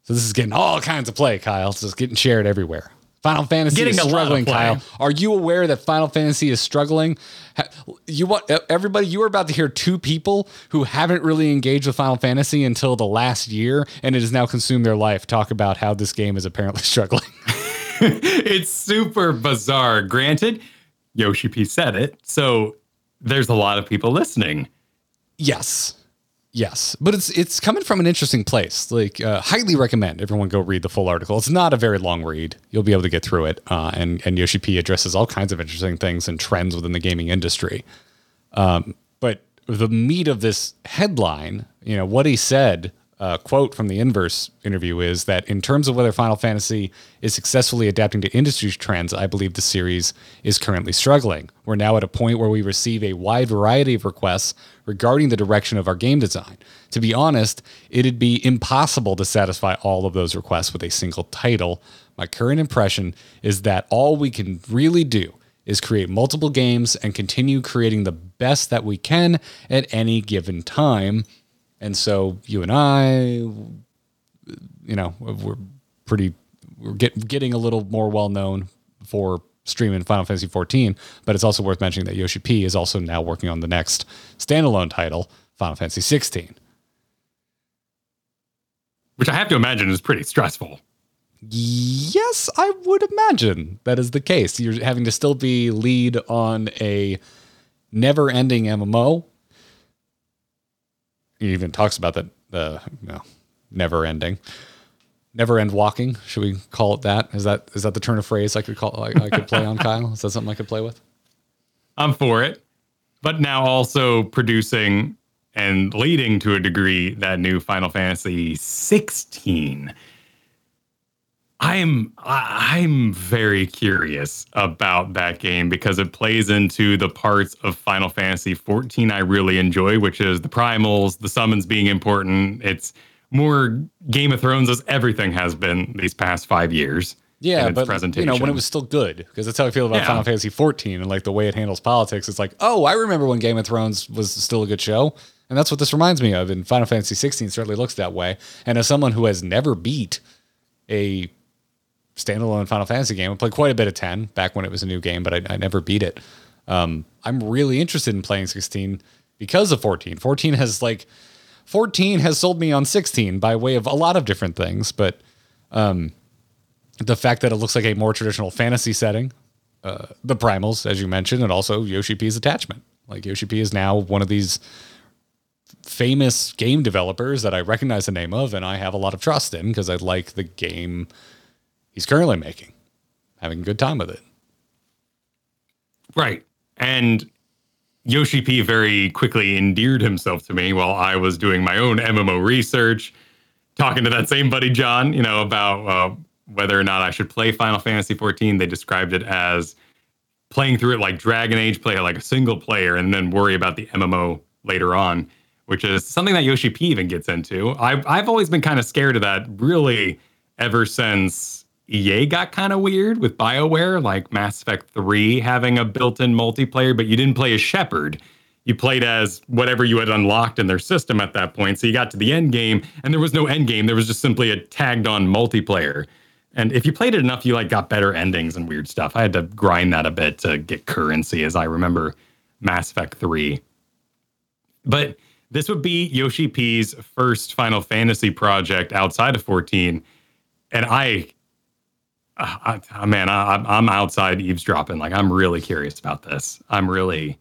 So this is getting all kinds of play, Kyle. So it's getting shared everywhere. Final Fantasy is struggling, Kyle. Are you aware that Final Fantasy is struggling? You are about to hear two people who haven't really engaged with Final Fantasy until the last year, and it has now consumed their life, talk about how this game is apparently struggling. It's super bizarre. Granted, Yoshi P said it, so there's a lot of people listening. Yes, but it's coming from an interesting place. Like, highly recommend everyone go read the full article. It's not a very long read. You'll be able to get through it. And Yoshi P addresses all kinds of interesting things and trends within the gaming industry. But the meat of this headline, you know, what he said, quote from the Inverse interview is that in terms of whether Final Fantasy is successfully adapting to industry trends, I believe the series is currently struggling. We're now at a point where we receive a wide variety of requests regarding the direction of our game design. To be honest, it'd be impossible to satisfy all of those requests with a single title. My current impression is that all we can really do is create multiple games and continue creating the best that we can at any given time. And so you and I, you know, we're getting a little more well-known for streaming Final Fantasy 14, but it's also worth mentioning that Yoshi P is also now working on the next standalone title, Final Fantasy 16. Which I have to imagine is pretty stressful. Yes, I would imagine that is the case. You're having to still be lead on a never-ending MMO. He even talks about that never-ending. Never end walking. Should we call it that? Is that the turn of phrase I could play on, Kyle? Is that something I could play with? I'm for it. But now also producing and leading to a degree that new Final Fantasy 16. I'm very curious about that game because it plays into the parts of Final Fantasy 14 I really enjoy, which is the primals, the summons being important. It's more Game of Thrones as everything has been these past 5 years. Yeah, but you know when it was still good, because that's how I feel about Final Fantasy 14 and like the way it handles politics. It's like, oh, I remember when Game of Thrones was still a good show, and that's what this reminds me of. And Final Fantasy 16 certainly looks that way. And as someone who has never beat a standalone Final Fantasy game, I played quite a bit of 10 back when it was a new game, but I never beat it. I'm really interested in playing 16 because of 14. 14 has sold me on 16 by way of a lot of different things, but the fact that it looks like a more traditional fantasy setting, the primals, as you mentioned, and also Yoshi P's attachment. Like Yoshi P is now one of these famous game developers that I recognize the name of and I have a lot of trust in because I like the game he's currently making, having a good time with it. Right. And Yoshi P very quickly endeared himself to me while I was doing my own MMO research, talking to that same buddy John, you know, about whether or not I should play Final Fantasy 14. They described it as playing through it like Dragon Age, play like a single player, and then worry about the MMO later on, which is something that Yoshi P even gets into. I've always been kind of scared of that, really, ever since EA got kind of weird with BioWare, like Mass Effect 3 having a built-in multiplayer, but you didn't play as Shepard. you played as whatever you had unlocked in their system at that point. So you got to the end game and there was no end game. There was just simply a tagged on multiplayer. And if you played it enough, you like got better endings and weird stuff. I had to grind that a bit to get currency, as I remember Mass Effect 3. But this would be Yoshi P's first Final Fantasy project outside of 14. And I'm outside eavesdropping. Like, I'm really curious about this. I want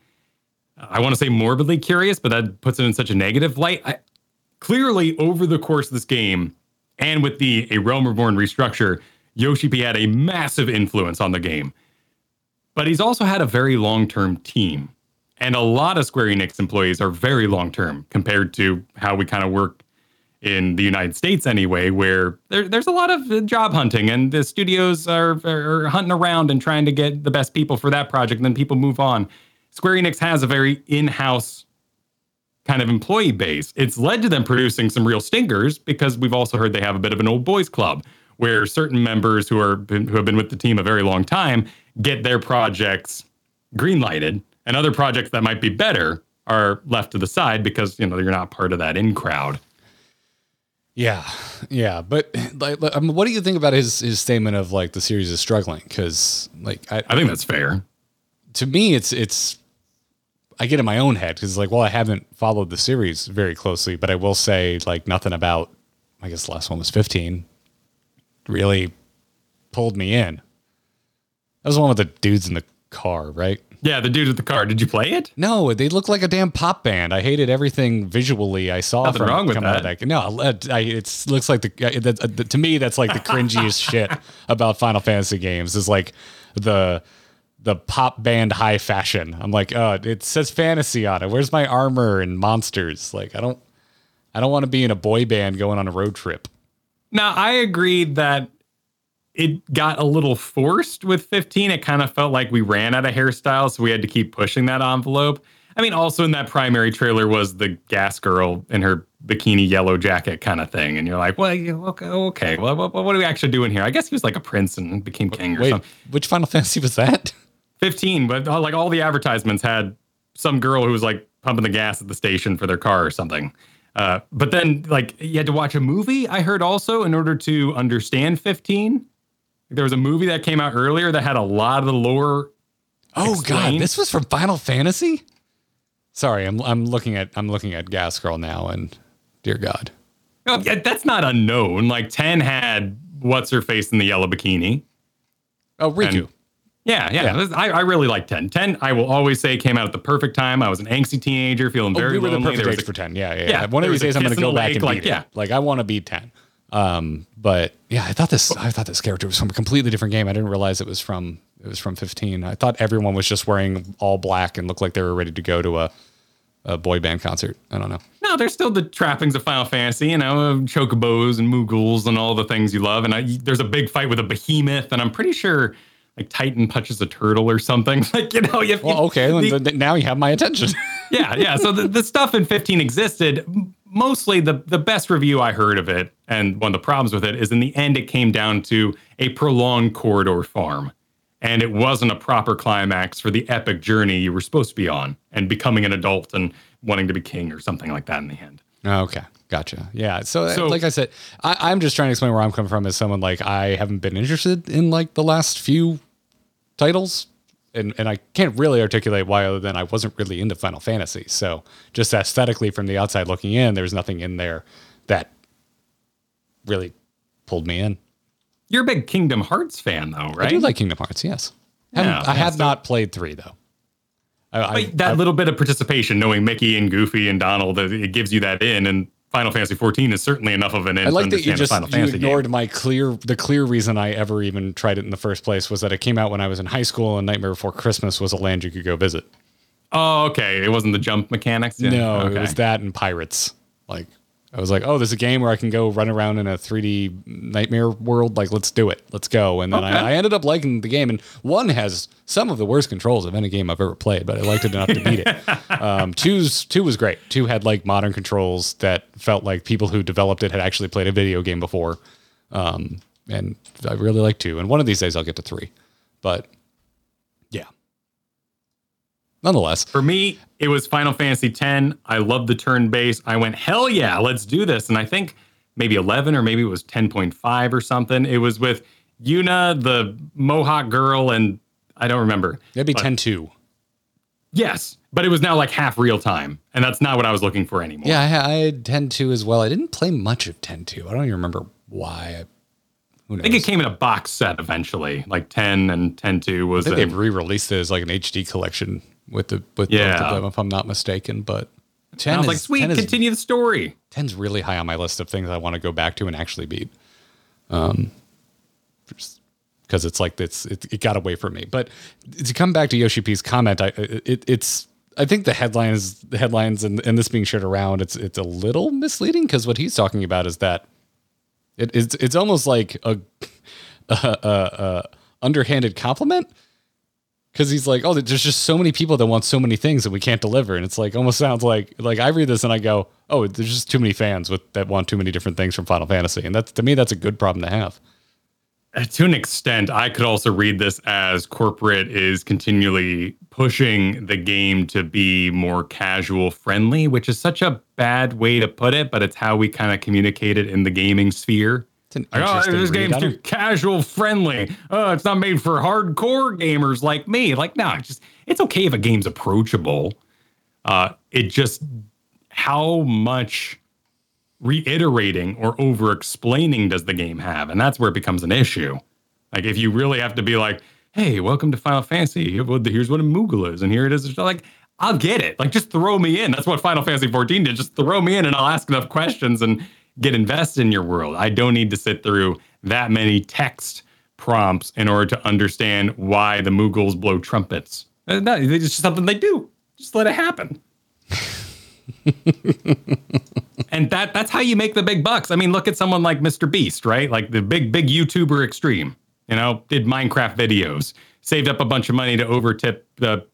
to say morbidly curious, but that puts it in such a negative light. Clearly, over the course of this game, and with the A Realm Reborn restructure, Yoshi P had a massive influence on the game. But he's also had a very long-term team. And a lot of Square Enix employees are very long-term compared to how we kind of work in the United States anyway, where there's a lot of job hunting and the studios are hunting around and trying to get the best people for that project, and then people move on. Square Enix has a very in-house kind of employee base. It's led to them producing some real stingers, because we've also heard they have a bit of an old boys club where certain members who have been with the team a very long time get their projects greenlighted, and other projects that might be better are left to the side because, you know, you're not part of that in crowd. Yeah. But like, what do you think about his statement of like the series is struggling? Because like I think that's fair. To me, it's. I get in my own head because, like, well, I haven't followed the series very closely, but I will say, like, nothing about, I guess the last one was 15, really pulled me in. That was the one with the dudes in the car, right? Yeah, the dude with the car. Did you play it? No, they looked like a damn pop band. I hated everything visually I saw. Nothing wrong with that. No, it looks like to me, that's like the cringiest shit about Final Fantasy games is like the pop band high fashion. I'm like, it says fantasy on it. Where's my armor and monsters? Like, I don't want to be in a boy band going on a road trip. Now, I agree that it got a little forced with 15. It kind of felt like we ran out of hairstyles, so we had to keep pushing that envelope. I mean, also in that primary trailer was the gas girl in her bikini yellow jacket kind of thing. And you're like, well, okay. Well, what are we actually doing here? I guess he was like a prince and became king or something. Which Final Fantasy was that? 15, but like all the advertisements had some girl who was like pumping the gas at the station for their car or something. But then like you had to watch a movie, I heard also, in order to understand 15. There was a movie that came out earlier that had a lot of the lore. Oh, explained. God, this was from Final Fantasy? Sorry, I'm looking at Gas Girl now, and dear God. No, that's not unknown. Like 10 had what's-her-face in the yellow bikini. Oh, Riku. Yeah. I really like 10. 10, I will always say, came out at the perfect time. I was an angsty teenager, feeling very lonely. We were the perfect age for 10. Yeah. One of these days I'm going to go back and beat it. Yeah. Like, I want to beat 10. But yeah, I thought this character was from a completely different game. I didn't realize it was from 15. I thought everyone was just wearing all black and looked like they were ready to go to a boy band concert. I don't know. No, there's still the trappings of Final Fantasy, you know, chocobos and moogles and all the things you love. And there's a big fight with a behemoth, and I'm pretty sure like Titan punches a turtle or something. Like, you know, now you have my attention. Yeah. So the stuff in 15 existed. Mostly the best review I heard of it, and one of the problems with it, is in the end it came down to a prolonged corridor farm. And it wasn't a proper climax for the epic journey you were supposed to be on, and becoming an adult and wanting to be king or something like that in the end. Okay, gotcha. Yeah, so like I said, I'm just trying to explain where I'm coming from as someone like I haven't been interested in like the last few titles. And I can't really articulate why, other than I wasn't really into Final Fantasy. So just aesthetically from the outside looking in, there's nothing in there that really pulled me in. You're a big Kingdom Hearts fan, though, right? I do like Kingdom Hearts, yes. I have not played 3, though. That little bit of participation, knowing Mickey and Goofy and Donald, it gives you that in, and Final Fantasy 14 is certainly enough of an in. I like that you ignored game. the clear reason I ever even tried it in the first place was that it came out when I was in high school, and Nightmare Before Christmas was a land you could go visit. Oh, okay. It wasn't the jump mechanics. Yeah. No, okay. It was that and pirates. Like I was like, oh, there's a game where I can go run around in a 3D nightmare world. Like, let's do it. Let's go. And then okay. I ended up liking the game. And 1 has some of the worst controls of any game I've ever played, but I liked it enough to beat it. 2 was great. 2 had like modern controls that felt like people who developed it had actually played a video game before. And I really like 2. And one of these days I'll get to 3. But yeah. nonetheless. For me, it was Final Fantasy X. I loved the turn-based. I went, hell yeah, let's do this. And I think maybe 11 or maybe it was 10.5 or something. It was with Yuna, the Mohawk girl, and I don't remember. That'd be 10.2. Yes, but it was now like half real time, and that's not what I was looking for anymore. Yeah, I had 10.2 as well. I didn't play much of 10.2. I don't even remember why. Who knows? I think it came in a box set eventually, like 10 and 10.2 was. I think they've re-released it as like an HD collection with both of them, if I'm not mistaken. But 10 and I was like, sweet, continue the story. 10's really high on my list of things I want to go back to and actually beat. Because it's like it got away from me. But to come back to Yoshi P's comment, I think the headlines and this being shared around, it's a little misleading because what he's talking about is that it's almost like a underhanded compliment because he's like, oh, there's just so many people that want so many things that we can't deliver, and it's like almost sounds like I read this and I go, oh, there's just too many fans that want too many different things from Final Fantasy, and that's, to me, that's a good problem to have. To an extent, I could also read this as corporate is continually pushing the game to be more casual friendly, which is such a bad way to put it, but it's how we kind of communicate it in the gaming sphere. It's an interesting this read. Game's too casual friendly. Oh, it's not made for hardcore gamers like me. Like, no, it's okay if a game's approachable. It just how much reiterating or over-explaining does the game have? And that's where it becomes an issue. Like, if you really have to be like, hey, welcome to Final Fantasy. Here's what a Moogle is, and here it is. Like, I'll get it. Like, just throw me in. That's what Final Fantasy 14 did. Just throw me in, and I'll ask enough questions and get invested in your world. I don't need to sit through that many text prompts in order to understand why the Moogles blow trumpets. No, it's just something they do. Just let it happen. And that's how you make the big bucks. I mean, look at someone like Mr. Beast, right? Like the big YouTuber extreme, did Minecraft videos, saved up a bunch of money to overtip the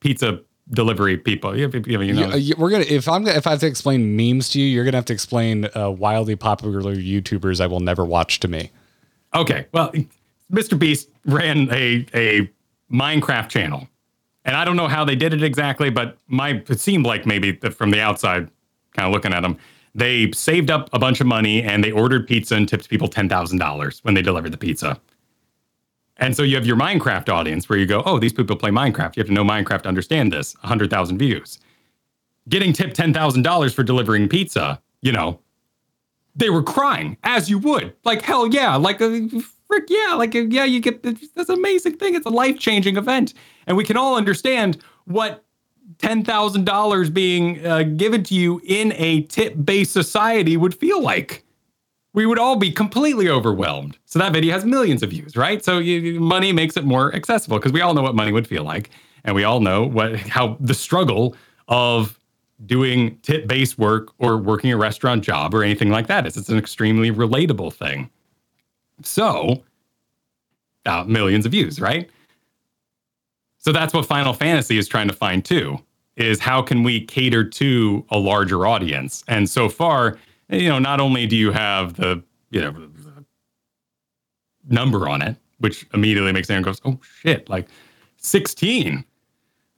pizza delivery people. Yeah, we're gonna if I have to explain memes to you, you're gonna have to explain wildly popular YouTubers I will never watch to me. Okay, well, Mr. Beast ran a Minecraft channel. And I don't know how they did it exactly, but it seemed like maybe from the outside, kind of looking at them, they saved up a bunch of money and they ordered pizza and tipped people $10,000 when they delivered the pizza. And so you have your Minecraft audience where you go, oh, these people play Minecraft. You have to know Minecraft to understand this. 100,000 views. Getting tipped $10,000 for delivering pizza, they were crying, as you would. Like, hell yeah. Like, frick yeah. Like, yeah, you get this amazing thing. It's a life-changing event. And we can all understand what $10,000 being given to you in a tip-based society would feel like. We would all be completely overwhelmed. So that video has millions of views, right? So money makes it more accessible because we all know what money would feel like. And we all know how the struggle of doing tip-based work or working a restaurant job or anything like that is. It's an extremely relatable thing. So, millions of views, right? So that's what Final Fantasy is trying to find too, is how can we cater to a larger audience? And so far, not only do you have the, number on it, which immediately makes everyone goes, oh shit, like 16.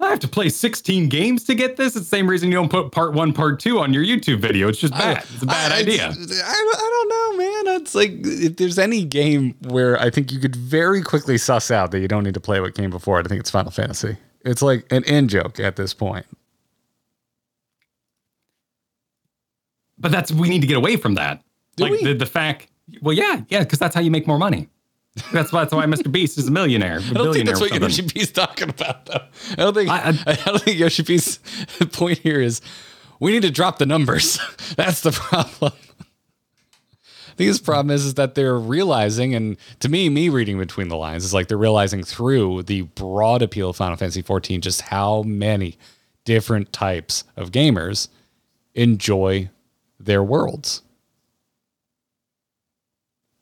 I have to play 16 games to get this. It's the same reason you don't put part 1, part 2 on your YouTube video. It's just bad. It's a bad idea. I don't know, man. It's like if there's any game where I think you could very quickly suss out that you don't need to play what came before it, I think it's Final Fantasy. It's like an in-joke at this point. But we need to get away from that. Do like we? The fact, well, yeah, because that's how you make more money. That's why Mr. Beast is a millionaire. I don't think that's what Yoshi P's talking about, though. I don't think Yoshi P's point here is we need to drop the numbers. That's the problem. I think his problem is that they're realizing, and to me reading between the lines is like they're realizing through the broad appeal of Final Fantasy 14 just how many different types of gamers enjoy their worlds.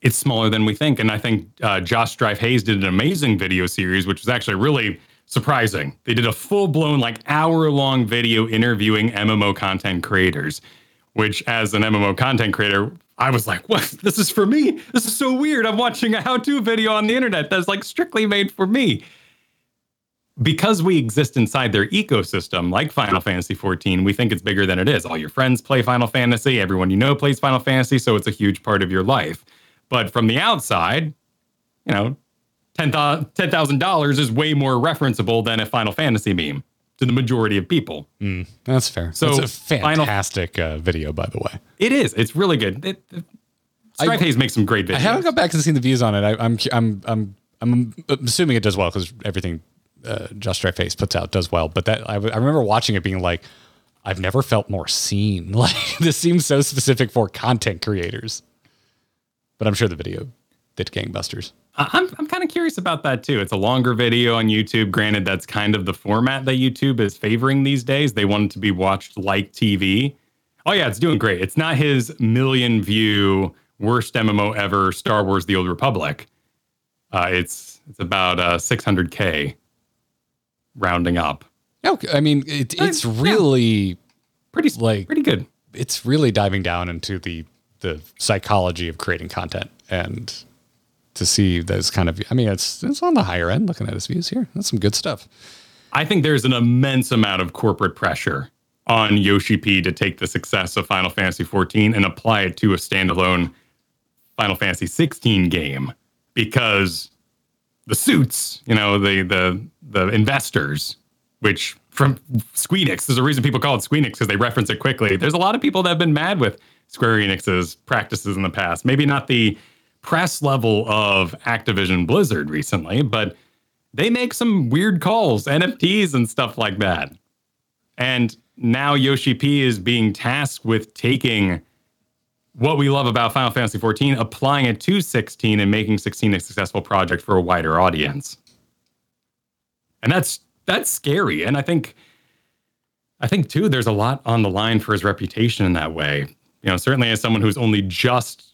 It's smaller than we think. And I think Josh Strife Hayes did an amazing video series, which was actually really surprising. They did a full-blown, hour-long video interviewing MMO content creators, which, as an MMO content creator, I was like, what? This is for me? This is so weird. I'm watching a how-to video on the internet that's, strictly made for me. because we exist inside their ecosystem, like Final Fantasy 14, we think it's bigger than it is. All your friends play Final Fantasy, everyone you know plays Final Fantasy, so it's a huge part of your life. But from the outside, you know, $10,000 is way more referenceable than a Final Fantasy meme to the majority of people. Mm, that's fair. So it's a fantastic video, by the way. It is. It's really good. Strife Haze makes some great videos. I haven't gone back and seen the views on it. I'm assuming it does well because everything Just Strife Haze puts out does well. But that I remember watching it being like, I've never felt more seen. Like this seems so specific for content creators. But I'm sure the video did gangbusters. I'm kind of curious about that too. It's a longer video on YouTube. Granted, that's kind of the format that YouTube is favoring these days. They want it to be watched like TV. Oh yeah, it's doing great. It's not his million view worst MMO ever, Star Wars: The Old Republic. It's about 600K, rounding up. Okay, I mean it's really pretty good. It's really diving down into the psychology of creating content and to see those kind of, I mean, it's on the higher end looking at his views here. That's some good stuff. I think there's an immense amount of corporate pressure on Yoshi P to take the success of Final Fantasy 14 and apply it to a standalone Final Fantasy 16 game because the suits, you know, the investors, which from Squeenix, there's a reason people call it Squeenix because they reference it quickly. There's a lot of people that have been mad with Square Enix's practices in the past. Maybe not the press level of Activision Blizzard recently, but they make some weird calls, NFTs and stuff like that. And now Yoshi P is being tasked with taking what we love about Final Fantasy 14, applying it to 16 and making 16 a successful project for a wider audience. And that's scary. And I think too, there's a lot on the line for his reputation in that way. You know, certainly as someone who's only just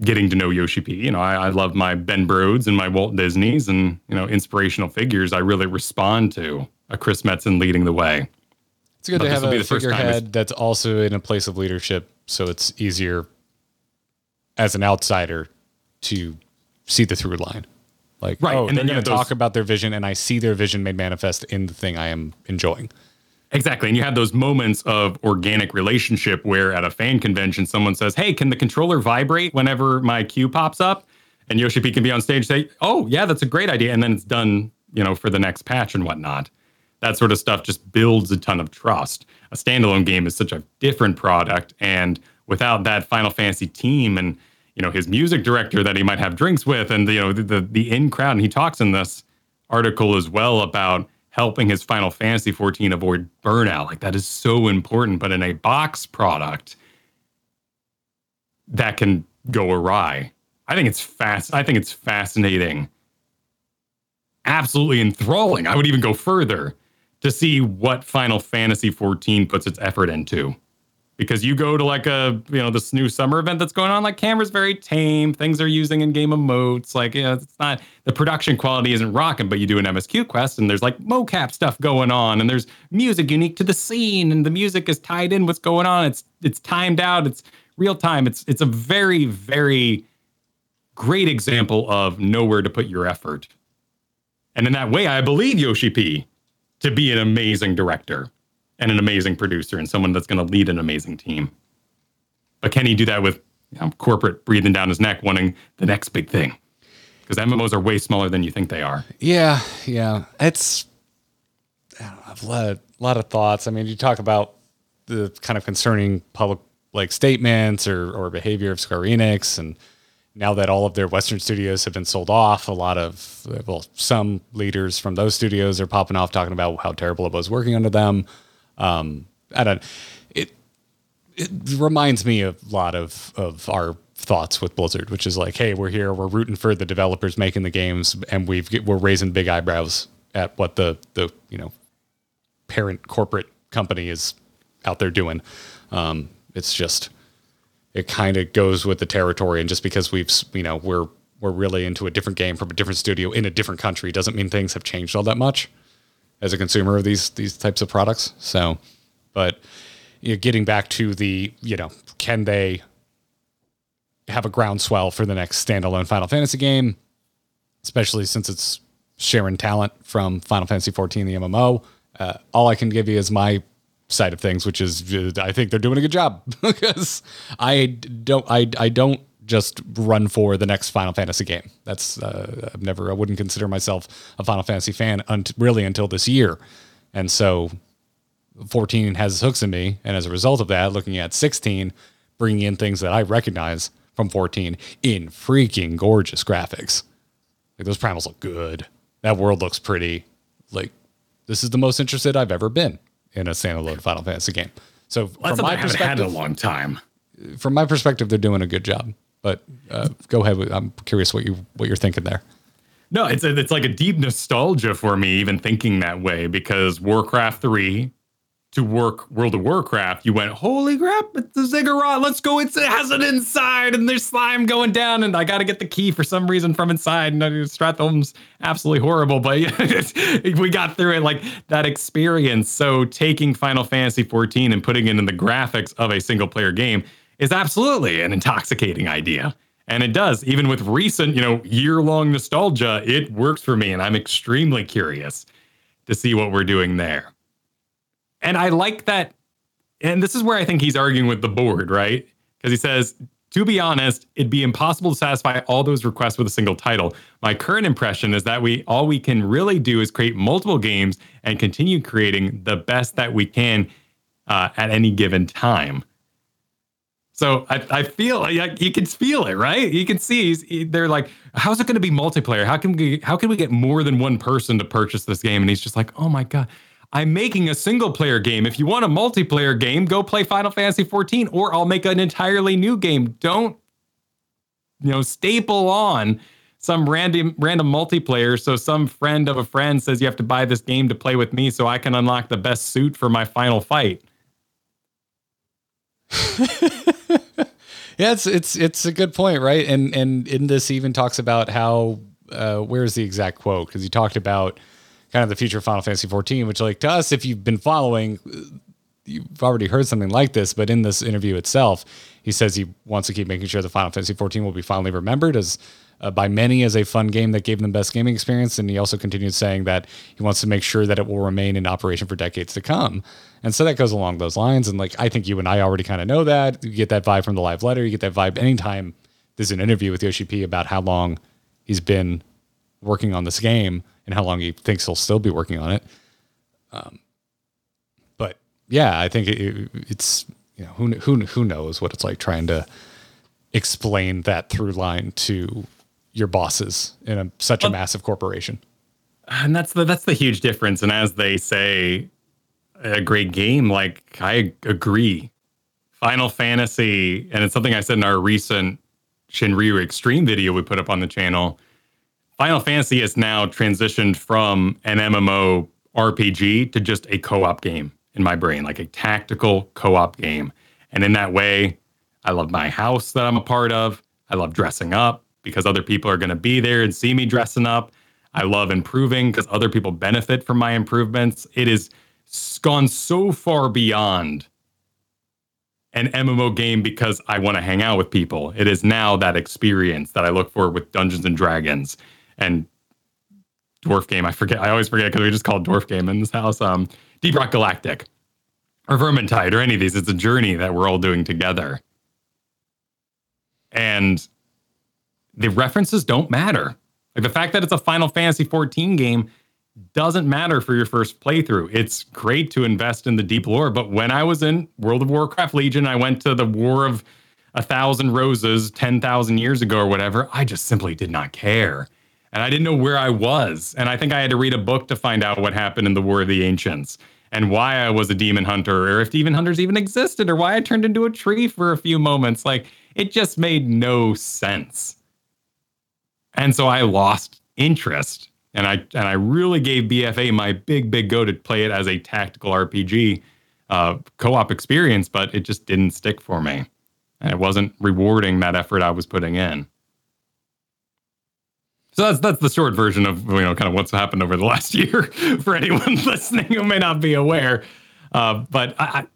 getting to know Yoshi P, you know, I love my Ben Broads and my Walt Disneys and, you know, inspirational figures I really respond to. Chris Metzen leading the way. It's good to have a figurehead that's also in a place of leadership, so it's easier as an outsider to see the through line. Like, right. Oh, and they're going to talk about their vision, and I see their vision made manifest in the thing I am enjoying. Exactly. And you have those moments of organic relationship where at a fan convention, someone says, hey, can the controller vibrate whenever my cue pops up? And Yoshi P can be on stage and say, oh, yeah, that's a great idea. And then it's done, you know, for the next patch and whatnot. That sort of stuff just builds a ton of trust. A standalone game is such a different product. And without that Final Fantasy team and, you know, his music director that he might have drinks with and, you know, the in crowd, and he talks in this article as well about helping his Final Fantasy 14 avoid burnout. Like, that is so important. But in a box product, that can go awry. I think it's fascinating. Absolutely enthralling. I would even go further to see what Final Fantasy 14 puts its effort into. Because you go to like a, you know, this new summer event that's going on, like camera's very tame, things are using in-game emotes, like, you know, it's not, the production quality isn't rocking, but you do an MSQ quest and there's like mocap stuff going on and there's music unique to the scene and the music is tied in what's going on. It's timed out, it's real time. It's a very, very great example of nowhere to put your effort. And in that way, I believe Yoshi P to be an amazing director and an amazing producer and someone that's going to lead an amazing team. But can he do that with, you know, corporate breathing down his neck, wanting the next big thing? Because MMOs are way smaller than you think they are. Yeah, yeah. It's, I don't know, I have a lot of thoughts. I mean, you talk about the kind of concerning public like statements or behavior of Square Enix, and now that all of their Western studios have been sold off, a lot of, well, some leaders from those studios are popping off talking about how terrible it was working under them. It reminds me a lot of our thoughts with Blizzard, which is like, hey, we're here, we're rooting for the developers making the games, and we're raising big eyebrows at what the you know, parent corporate company is out there doing. It's just, it kind of goes with the territory, and just because we've, you know, we're really into a different game from a different studio in a different country doesn't mean things have changed all that much as a consumer of these types of products. So, but you know, getting back to the, you know, can they have a groundswell for the next standalone Final Fantasy game, especially since it's Sharon Talent from Final Fantasy 14, the MMO. All I can give you is my side of things, which is I think they're doing a good job because I don't just run for the next Final Fantasy game. That's I wouldn't consider myself a Final Fantasy fan really until this year. And so 14 has its hooks in me. And as a result of that, looking at 16, bringing in things that I recognize from 14 in freaking gorgeous graphics. Like those primals look good. That world looks pretty. Like this is the most interested I've ever been in a standalone Final Fantasy game. So from my perspective, I haven't had a long time. From my perspective, they're doing a good job. But go ahead. I'm curious what you're thinking there. No, it's like a deep nostalgia for me, even thinking that way, because Warcraft 3 to World of Warcraft, you went, holy crap, it's a ziggurat. Let's go. It has an inside and there's slime going down and I got to get the key for some reason from inside. And Stratholme's absolutely horrible, but we got through it, like that experience. So taking Final Fantasy 14 and putting it in the graphics of a single player game is absolutely an intoxicating idea. And it does, even with recent, year-long nostalgia, it works for me. And I'm extremely curious to see what we're doing there. And I like that. And this is where I think he's arguing with the board, right? Because he says, to be honest, it'd be impossible to satisfy all those requests with a single title. My current impression is that all we can really do is create multiple games and continue creating the best that we can at any given time. So I feel like you can feel it, right? You can see they're like, how's it going to be multiplayer? How can we get more than one person to purchase this game? And he's just like, oh my God, I'm making a single player game. If you want a multiplayer game, go play Final Fantasy 14, or I'll make an entirely new game. Don't, staple on some random multiplayer. So some friend of a friend says you have to buy this game to play with me so I can unlock the best suit for my final fight. Yeah, it's a good point, right? And in this, he even talks about how where's the exact quote, because he talked about kind of the future of Final Fantasy 14, which, like, to us, if you've been following, you've already heard something like this. But in this interview itself, he says he wants to keep making sure that Final Fantasy 14 will be fondly remembered as by many as a fun game that gave them the best gaming experience. And he also continued saying that he wants to make sure that it will remain in operation for decades to come. And so that goes along those lines. And like, I think you and I already kind of know that. You get that vibe from the live letter. You get that vibe anytime there's an interview with Yoshi P about how long he's been working on this game and how long he thinks he'll still be working on it. But yeah, I think it's, who knows what it's like trying to explain that through line to your bosses in such a massive corporation. And that's the huge difference. And as they say, a great game, like, I agree. Final Fantasy, and it's something I said in our recent Shinryu Extreme video we put up on the channel, Final Fantasy is now transitioned from an MMO RPG to just a co-op game in my brain, like a tactical co-op game. And in that way, I love my house that I'm a part of. I love dressing up, because other people are going to be there and see me dressing up. I love improving because other people benefit from my improvements. It has gone so far beyond an MMO game because I want to hang out with people. It is now that experience that I look for with Dungeons and Dragons and Dwarf Game. I forget. I always forget because we just call it Dwarf Game in this house. Deep Rock Galactic or Vermintide or any of these. It's a journey that we're all doing together. And the references don't matter. Like, the fact that it's a Final Fantasy 14 game doesn't matter for your first playthrough. It's great to invest in the deep lore, but when I was in World of Warcraft Legion, I went to the War of 1,000 Roses 10,000 years ago or whatever. I just simply did not care. And I didn't know where I was. And I think I had to read a book to find out what happened in the War of the Ancients and why I was a demon hunter, or if demon hunters even existed, or why I turned into a tree for a few moments. Like, it just made no sense. And so I lost interest, and I really gave BFA my big go to play it as a tactical RPG co-op experience, but it just didn't stick for me. And it wasn't rewarding that effort I was putting in. So that's the short version of kind of what's happened over the last year for anyone listening who may not be aware. But I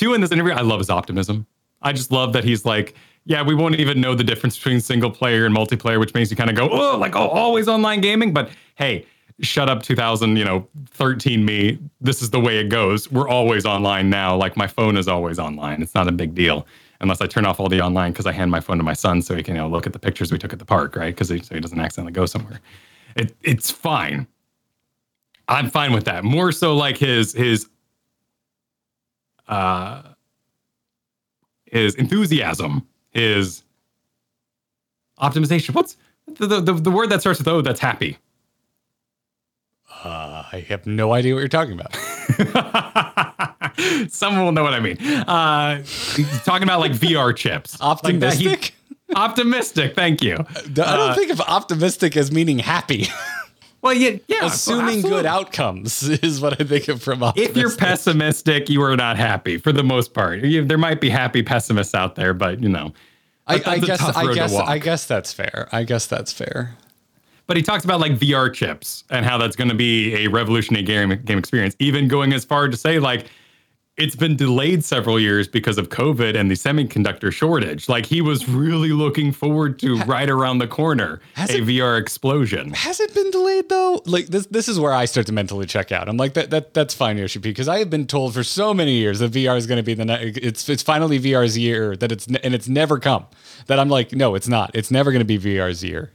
in this interview, I love his optimism. I just love that he's like, yeah, we won't even know the difference between single player and multiplayer, which makes you kind of go, oh, like, oh, always online gaming. But hey, shut up 2013 me, this is the way it goes. We're always online now. Like, my phone is always online. It's not a big deal unless I turn off all the online, because I hand my phone to my son so he can look at the pictures we took at the park, right? Because so he doesn't accidentally go somewhere. It's fine. I'm fine with that. More so like his enthusiasm, his optimization. What's the word that starts with O that's happy? I have no idea what you're talking about. Someone will know what I mean. Talking about like VR chips. Optimistic? Like optimistic, thank you. I don't think of optimistic as meaning happy. Well, yeah. Assuming good outcomes is what I think of from optimistic. If you're pessimistic, you are not happy for the most part. There might be happy pessimists out there, but I guess that's fair. But he talks about like VR chips and how that's going to be a revolutionary game experience, even going as far to say like it's been delayed several years because of COVID and the semiconductor shortage. Like, he was really looking forward to right around the corner, VR explosion. Has it been delayed though? Like, this is where I start to mentally check out. I'm like, that's fine, Yoshi P, because I have been told for so many years that VR is going to be the next. It's finally VR's year and it's never come. That I'm like, no, it's not. It's never going to be VR's year.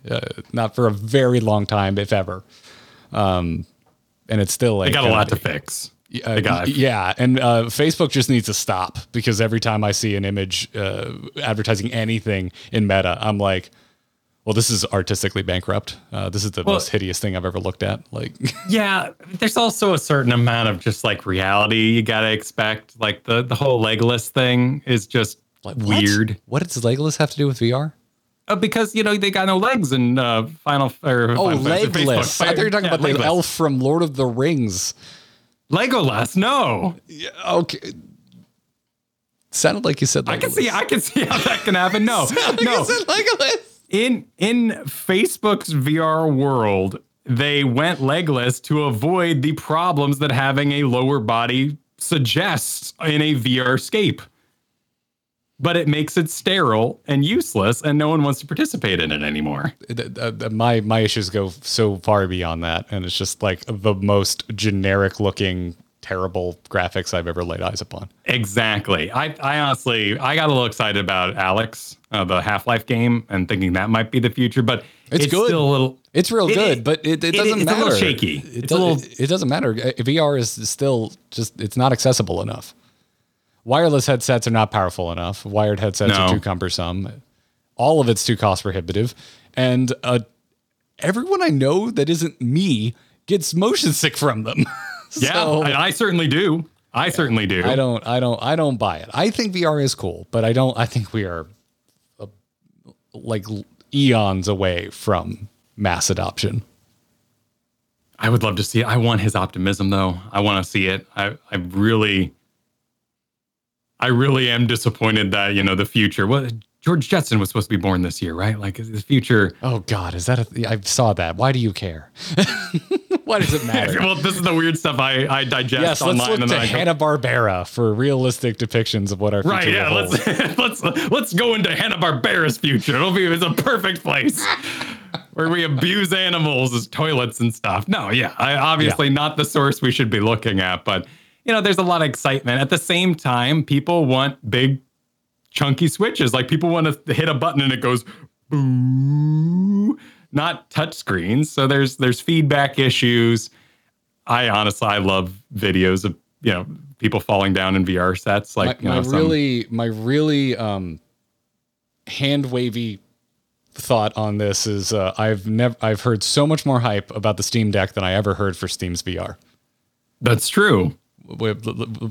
Not for a very long time, if ever. And it's still like... They got a lot to fix. Yeah, and Facebook just needs to stop, because every time I see an image advertising anything in Meta, I'm like, well, this is artistically bankrupt. This is the most hideous thing I've ever looked at. Like, yeah, there's also a certain amount of just like reality you got to expect. Like the whole Legolas thing is just... Like, weird. What does Legolas have to do with VR? Because they got no legs in Legolas. I thought you were talking about Legolas. The elf from Lord of the Rings. Legolas, no. Yeah, okay. Sounded like you said Legolas. I can see how that can happen. No, no. You said Legolas. In Facebook's VR world, they went Legolas to avoid the problems that having a lower body suggests in a VRscape. But it makes it sterile and useless, and no one wants to participate in it anymore. My issues go so far beyond that, and it's just like the most generic-looking, terrible graphics I've ever laid eyes upon. Exactly. I honestly, I got a little excited about Alex, the Half-Life game, and thinking that might be the future, but it's good. Still a little, it's real good, but it doesn't matter. It's a little shaky. It doesn't matter. VR is still just, it's not accessible enough. Wireless headsets are not powerful enough. Wired headsets are too cumbersome. All of it's too cost prohibitive. And everyone I know that isn't me gets motion sick from them. I certainly do. I certainly do. I don't buy it. I think VR is cool, but I think we are like eons away from mass adoption. I would love to see it. I want his optimism though. I want to see it. I really am disappointed that, the future. Well, George Jetson was supposed to be born this year, right? Like, the future. Oh, God, is that I saw that. Why do you care? Why does it matter? Well, this is the weird stuff I digest online. Yes, let's look to Hanna-Barbera for realistic depictions of what our future is. Right, yeah, let's go into Hanna-Barbera's future. It's a perfect place where we abuse animals as toilets and stuff. No, yeah, not the source we should be looking at, but... there's a lot of excitement. At the same time, people want big, chunky switches. Like, people want to hit a button and it goes, boo, not touch screens. So there's feedback issues. I love videos of, people falling down in VR sets. Like, my really hand wavy thought on this is I've heard so much more hype about the Steam Deck than I ever heard for Steam's VR. That's true.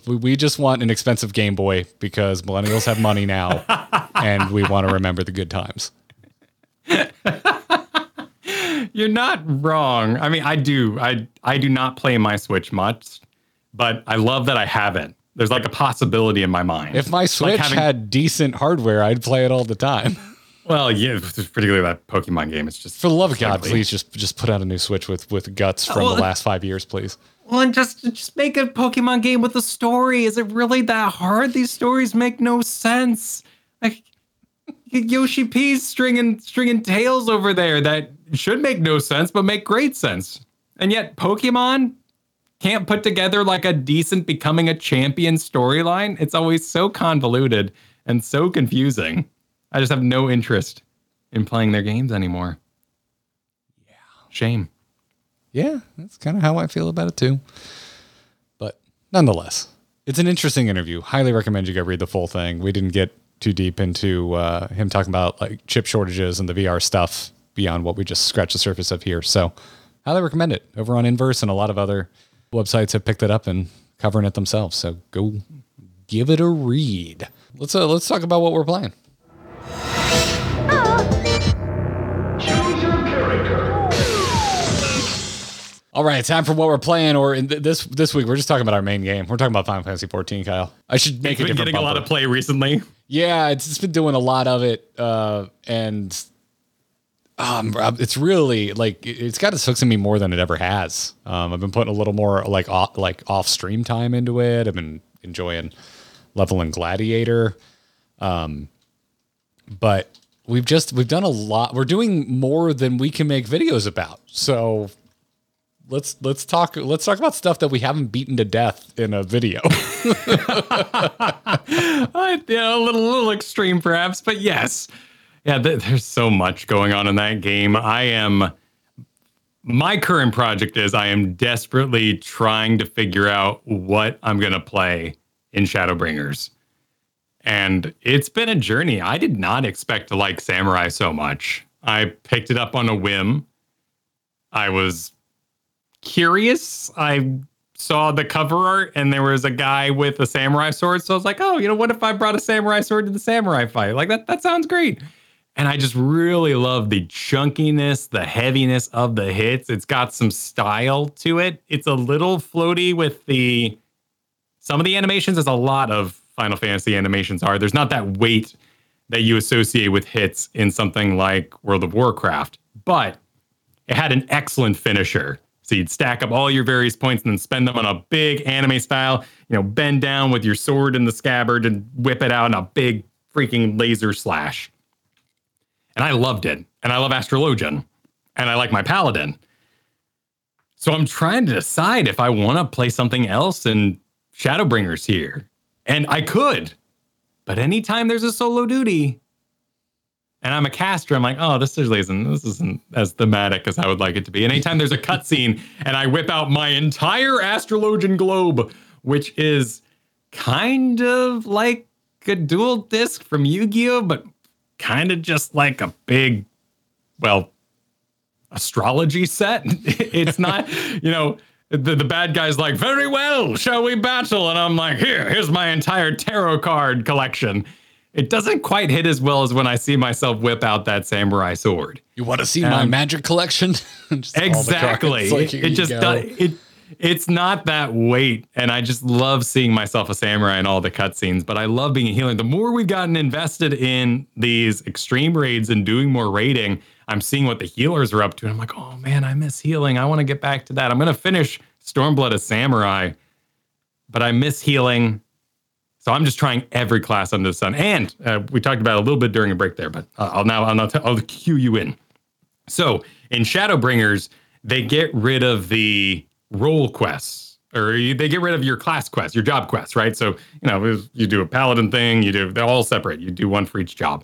We just want an expensive Game Boy because millennials have money now and we want to remember the good times. You're not wrong. I mean, I do not play my Switch much, but I love that I have it. There's like a possibility in my mind. If my Switch had decent hardware, I'd play it all the time. Well, yeah, particularly that Pokemon game. It's just, for the love of God, please just put out a new Switch with guts from the last 5 years, please. Well, and just make a Pokemon game with a story. Is it really that hard? These stories make no sense. Like, Yoshi P's stringing tails over there that should make no sense, but make great sense. And yet Pokemon can't put together like a decent becoming a champion storyline. It's always so convoluted and so confusing. I just have no interest in playing their games anymore. Yeah. Shame. Yeah, that's kind of how I feel about it too. But nonetheless, it's an interesting interview. Highly recommend you go read the full thing. We didn't get too deep into him talking about like chip shortages and the VR stuff beyond what we just scratched the surface of here. So highly recommend it over on Inverse, and a lot of other websites have picked it up and covering it themselves. So go give it a read. Let's talk about what we're playing. All right, time for what we're playing. Or in this week, we're just talking about our main game. We're talking about Final Fantasy 14, Kyle. I should make a different bumper. It's been getting a lot of play recently. Yeah, it's been doing a lot of it, and it's really like it's got its hooks in me more than it ever has. I've been putting a little more off stream time into it. I've been enjoying leveling Gladiator, but we've done a lot. We're doing more than we can make videos about, so. Let's talk about stuff that we haven't beaten to death in a video. A little extreme perhaps, but yes. Yeah, there's so much going on in that game. My current project is I am desperately trying to figure out what I'm going to play in Shadowbringers. And it's been a journey. I did not expect to like Samurai so much. I picked it up on a whim. I was curious. I saw the cover art and there was a guy with a samurai sword, so I was like, oh, what if I brought a samurai sword to the samurai fight? Like that sounds great. And I just really love the chunkiness, the heaviness of the hits. It's got some style to it. It's a little floaty with some of the animations, as a lot of Final Fantasy animations are. There's not that weight that you associate with hits in something like World of Warcraft, but it had an excellent finisher. So you'd stack up all your various points and then spend them on a big anime style, bend down with your sword in the scabbard and whip it out in a big freaking laser slash. And I loved it. And I love Astrologian. And I like my Paladin. So I'm trying to decide if I want to play something else in Shadowbringers here. And I could. But anytime there's a solo duty and I'm a caster, I'm like, oh, this isn't as thematic as I would like it to be. And anytime there's a cutscene and I whip out my entire Astrologian globe, which is kind of like a dual disc from Yu-Gi-Oh, but kind of just like a big, astrology set. It's not, the bad guy's like, very well, shall we battle? And I'm like, here's my entire tarot card collection. It doesn't quite hit as well as when I see myself whip out that samurai sword. You want to see my magic collection? Exactly. It's not that weight. And I just love seeing myself a samurai in all the cutscenes, but I love being a healer. The more we've gotten invested in these extreme raids and doing more raiding, I'm seeing what the healers are up to. And I'm like, oh man, I miss healing. I want to get back to that. I'm going to finish Stormblood as samurai, but I miss healing. So I'm just trying every class under the sun. And we talked about it a little bit during a break there, but I'll cue you in. So in Shadowbringers, they get rid of the role quests, or they get rid of your class quests, your job quests, right? So, you do a Paladin thing, they're all separate. You do one for each job.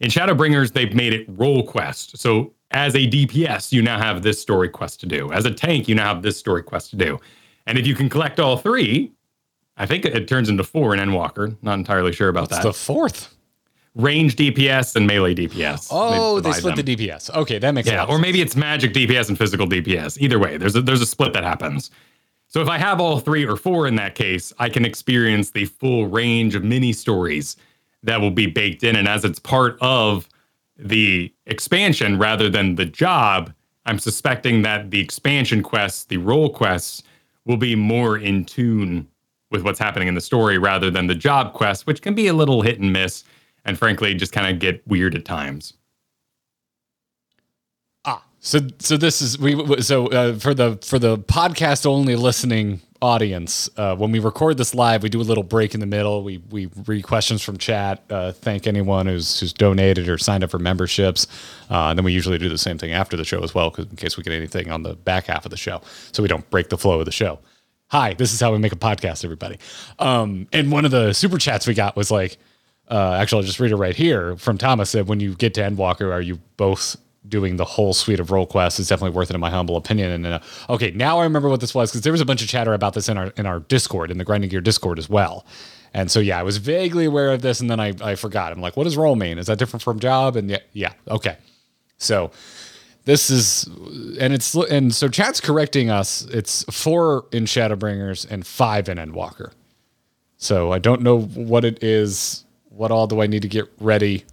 In Shadowbringers, they've made it role quest. So as a DPS, you now have this story quest to do. As a tank, you now have this story quest to do. And if you can collect all three, I think it turns into 4 in Endwalker. Not entirely sure about that. It's the 4th. Range DPS and melee DPS. Oh, they split them. The DPS. Okay, that makes sense. Yeah, or maybe it's magic DPS and physical DPS. Either way, there's a split that happens. So if I have all 3 or 4 in that case, I can experience the full range of mini stories that will be baked in. And as it's part of the expansion rather than the job, I'm suspecting that the expansion quests, the role quests, will be more in tune with what's happening in the story rather than the job quest, which can be a little hit and miss and frankly just kind of get weird at times. So this is for the podcast only listening audience. When we record this live, we do a little break in the middle. We read questions from chat, thank anyone who's donated or signed up for memberships. And then we usually do the same thing after the show as well, because in case we get anything on the back half of the show, so we don't break the flow of the show. Hi, this is how we make a podcast, everybody. And one of the super chats we got was like, actually, I'll just read it right here from Thomas. Said, when you get to Endwalker, are you both doing the whole suite of role quests? Is definitely worth it, in my humble opinion. And okay, now I remember what this was, because there was a bunch of chatter about this in our Discord, in the Grinding Gear Discord as well. And so yeah, I was vaguely aware of this, and then I forgot. I'm like, what does role mean? Is that different from job? And yeah, okay. So this is, and so chat's correcting us. It's 4 in Shadowbringers and 5 in Endwalker. So I don't know what it is. What all do I need to get ready?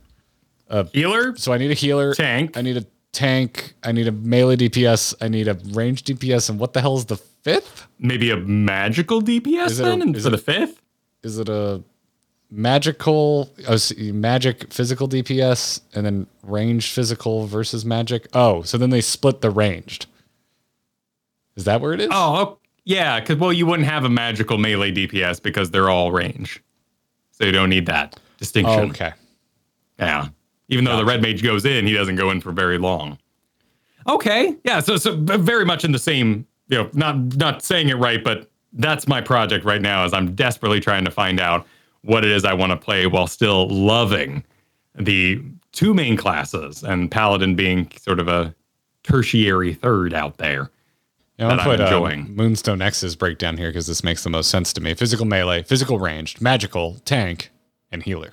Healer? So I need a healer. Tank. I need a tank. I need a melee DPS. I need a range DPS. And what the hell is the 5th? Maybe a magical DPS for the 5th? Is it a magical, magic physical DPS and then range physical versus magic? Oh, so then they split the ranged. Is that where it is? Oh, yeah. Because, well, you wouldn't have a magical melee DPS because they're all range. So you don't need that distinction. Oh, okay. Yeah. Even though the red mage goes in, he doesn't go in for very long. Okay. Yeah. So very much in the same, you know, not saying it right, but that's my project right now, is I'm desperately trying to find out what it is I want to play while still loving the 2 main classes, and Paladin being sort of a tertiary third out there. Yeah, I'll put Moonstone X's breakdown here, because this makes the most sense to me. Physical melee, physical ranged, magical, tank, and healer.